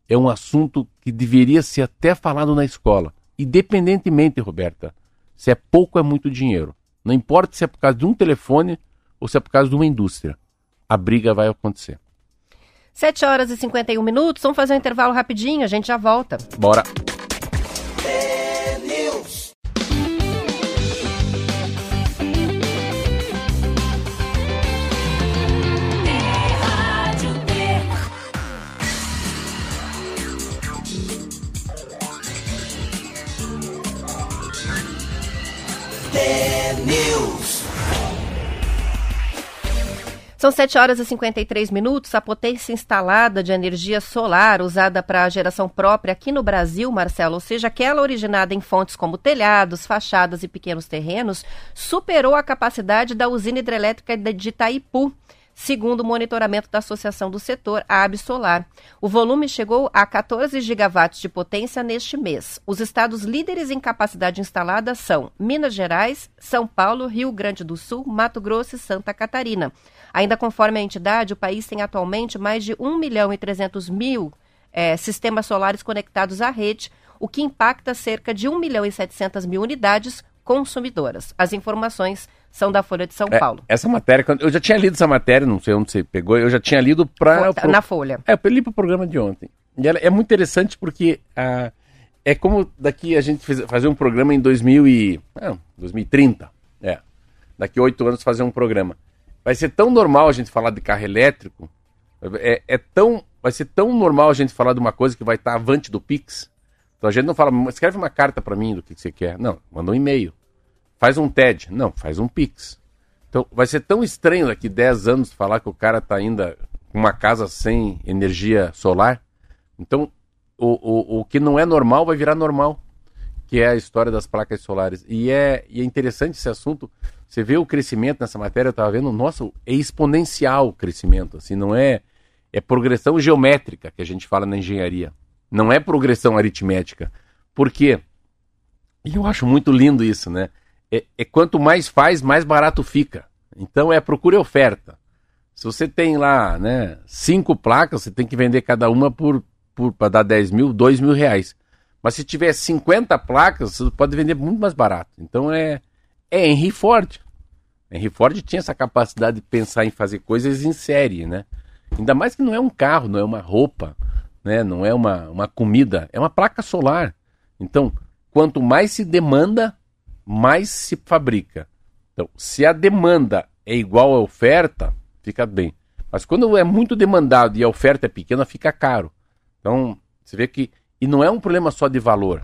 é um assunto que deveria ser até falado na escola. Independentemente, Roberta, se é pouco ou é muito dinheiro. Não importa se é por causa de um telefone ou se é por causa de uma indústria. A briga vai acontecer. sete horas e cinquenta e um minutos. Vamos fazer um intervalo rapidinho, a gente já volta. Bora. News. São sete horas e cinquenta e três minutos. A potência instalada de energia solar usada para a geração própria aqui no Brasil, Marcelo, ou seja, aquela originada em fontes como telhados, fachadas e pequenos terrenos, superou a capacidade da usina hidrelétrica de Itaipu, segundo o monitoramento da Associação do Setor, a ABSolar. O volume chegou a catorze gigawatts de potência neste mês. Os estados líderes em capacidade instalada são Minas Gerais, São Paulo, Rio Grande do Sul, Mato Grosso e Santa Catarina. Ainda conforme a entidade, o país tem atualmente mais de um milhão e trezentos mil eh, sistemas solares conectados à rede, o que impacta cerca de um milhão e setecentos mil unidades consumidoras. As informações são da Folha de São Paulo. É, essa matéria, eu já tinha lido essa matéria, não sei onde você pegou, eu já tinha lido para... Pro... Na Folha. É, eu li para o programa de ontem. E ela é muito interessante porque ah, é como daqui a gente fez, fazer um programa em dois mil e, ah, dois mil e trinta, é, daqui a oito anos fazer um programa. Vai ser tão normal a gente falar de carro elétrico, é, é tão, vai ser tão normal a gente falar de uma coisa que vai estar avante do Pix. Então a gente não fala, escreve uma carta para mim do que, que você quer. Não, manda um e-mail. Faz um T E D. Não, faz um Pix. Então, vai ser tão estranho daqui dez anos falar que o cara está ainda com uma casa sem energia solar. Então, o, o, o que não é normal vai virar normal, que é a história das placas solares. E é, e é interessante esse assunto. Você vê o crescimento nessa matéria, eu estava vendo, nossa, é exponencial o crescimento. Assim, não é, é progressão geométrica que a gente fala na engenharia. Não é progressão aritmética. Por quê? E eu acho muito lindo isso, né? É, é quanto mais faz, mais barato fica. Então é procura e oferta. Se você tem lá, né, cinco placas, você tem que vender cada uma por, por, para dar dez mil, dois mil reais. Mas se tiver cinquenta placas, você pode vender muito mais barato. Então é, é Henry Ford. Henry Ford tinha essa capacidade de pensar em fazer coisas em série, né? Ainda mais que não é um carro, não é uma roupa, né? Não é uma, uma comida, é uma placa solar. Então, quanto mais se demanda, mais se fabrica. Então, se a demanda é igual à oferta, fica bem. Mas quando é muito demandado e a oferta é pequena, fica caro. Então, você vê que... E não é um problema só de valor.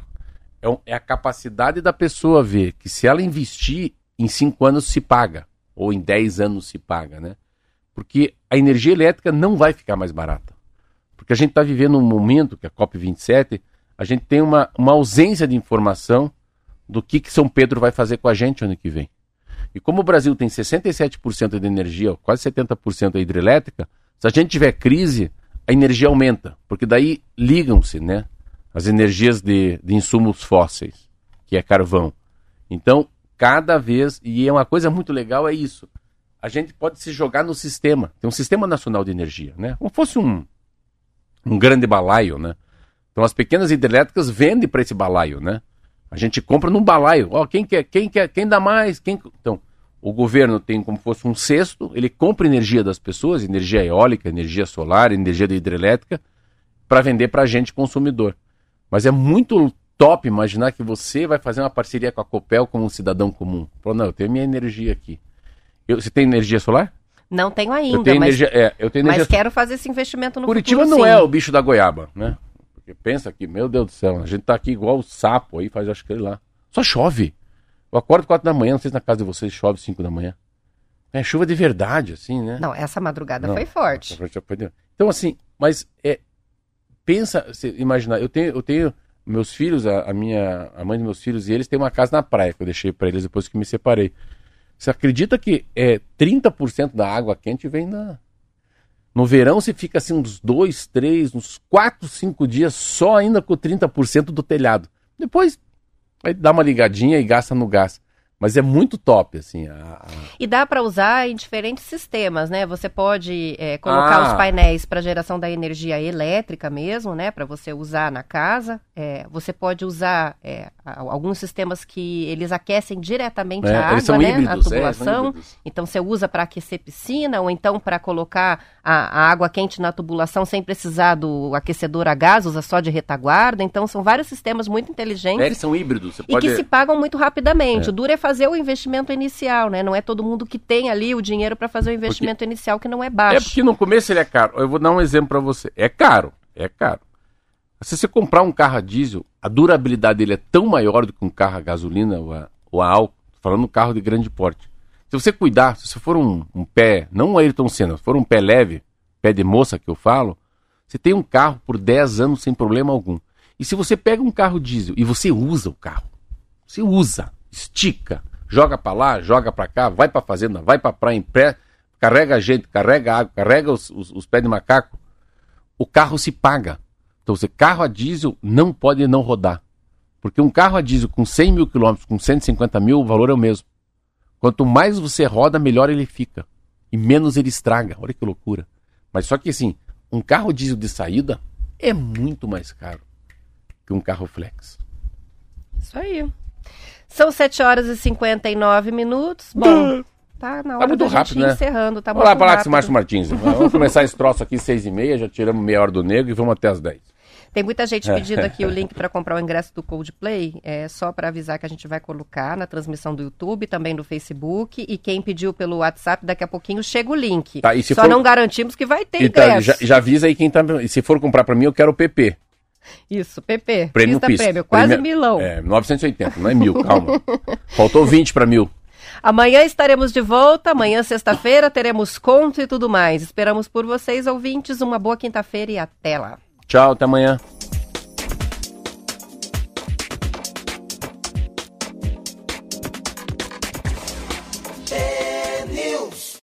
É, um... é a capacidade da pessoa ver que se ela investir, em cinco anos se paga. Ou em dez anos se paga, né? Porque a energia elétrica não vai ficar mais barata. Porque a gente está vivendo um momento, que é a COP vinte e sete, a gente tem uma, uma ausência de informação do que, que São Pedro vai fazer com a gente ano que vem. E como o Brasil tem sessenta e sete por cento de energia, quase setenta por cento é hidrelétrica, se a gente tiver crise, a energia aumenta, porque daí ligam-se, né, as energias de, de insumos fósseis, que é carvão. Então, cada vez, e é uma coisa muito legal, é isso, a gente pode se jogar no sistema, tem um sistema nacional de energia, né, como fosse um, um grande balaio, né, então as pequenas hidrelétricas vendem para esse balaio, né, A gente compra num balaio. Ó, quem quer, quem quer, quem dá mais, quem... Então, o governo tem como se fosse um cesto, ele compra energia das pessoas, energia eólica, energia solar, energia hidrelétrica, para vender para a gente, consumidor. Mas é muito top imaginar que você vai fazer uma parceria com a Copel como um cidadão comum. Falou, não, eu tenho minha energia aqui. Eu, você tem energia solar? Não tenho ainda, eu tenho mas, energia, é, eu tenho mas energia... quero fazer esse investimento no Curitiba futuro, Curitiba não sim. É o bicho da goiaba, né? Porque pensa aqui, meu Deus do céu, a gente tá aqui igual o sapo aí, faz acho que ele lá. Só chove. Eu acordo quatro da manhã, não sei se na casa de vocês chove cinco da manhã. É chuva de verdade, assim, né? Não, essa madrugada não, foi forte. Então, assim, mas é, pensa, você imaginar, eu tenho, eu tenho meus filhos, a, a minha a mãe dos meus filhos e eles têm uma casa na praia, que eu deixei pra eles depois que me separei. Você acredita que é, trinta por cento da água quente vem na... No verão você fica assim uns dois, três, uns quatro, cinco dias só ainda com trinta por cento do telhado. Depois aí dá uma ligadinha e gasta no gás. Mas é muito top, assim. A, a... E dá para usar em diferentes sistemas, né? Você pode é, colocar ah. os painéis para geração da energia elétrica mesmo, né? Para você usar na casa. É, você pode usar é, alguns sistemas que eles aquecem diretamente é, a água, né? Híbridos, a tubulação. É, então você usa para aquecer piscina ou então para colocar a, a água quente na tubulação sem precisar do aquecedor a gás, usa só de retaguarda. Então são vários sistemas muito inteligentes. É, eles são híbridos. Você pode... E que se pagam muito rapidamente. É. O duro é fazer o investimento inicial, né? Não é todo mundo que tem ali o dinheiro para fazer o investimento porque... inicial, que não é baixo. É porque no começo ele é caro. Eu vou dar um exemplo para você. É caro, é caro. Se você comprar um carro a diesel, a durabilidade dele é tão maior do que um carro a gasolina ou a, ou a álcool. Estou falando de um carro de grande porte. Se você cuidar, se você for um, um pé, não um Ayrton Senna, se for um pé leve, pé de moça que eu falo, você tem um carro por dez anos sem problema algum. E se você pega um carro diesel e você usa o carro, você usa, estica, joga pra lá, joga pra cá, vai pra fazenda, vai pra praia, em pé, carrega a gente, carrega água, carrega os, os, os pés de macaco, o carro se paga. Então, você, carro a diesel não pode não rodar. Porque um carro a diesel com cem mil quilômetros, com cento e cinquenta mil, o valor é o mesmo. Quanto mais você roda, melhor ele fica. E menos ele estraga. Olha que loucura. Mas só que, assim, um carro diesel de saída é muito mais caro que um carro flex. Isso aí. São sete horas e cinquenta e nove minutos. Bom, tá na hora tá muito da rápido, gente ir né? encerrando. Tá vamos lá falar com o Márcio Martins. Vamos começar esse troço aqui às seis e meia, já tiramos meia hora do nego e vamos até às dez. Tem muita gente pedindo aqui o link para comprar o ingresso do Coldplay, é só para avisar que a gente vai colocar na transmissão do YouTube, também do Facebook, e quem pediu pelo WhatsApp, daqui a pouquinho chega o link. Tá, só for... não garantimos que vai ter então, ingresso. Já, já avisa aí quem tá... E se for comprar para mim, eu quero o P P. Isso, P P, prêmio pista, pista prêmio, quase prêmio, milão. É, novecentos e oitenta, não é mil, calma. Faltou vinte para mil. Amanhã estaremos de volta, amanhã sexta-feira teremos conto e tudo mais. Esperamos por vocês, ouvintes, uma boa quinta-feira e até lá. Tchau, até amanhã.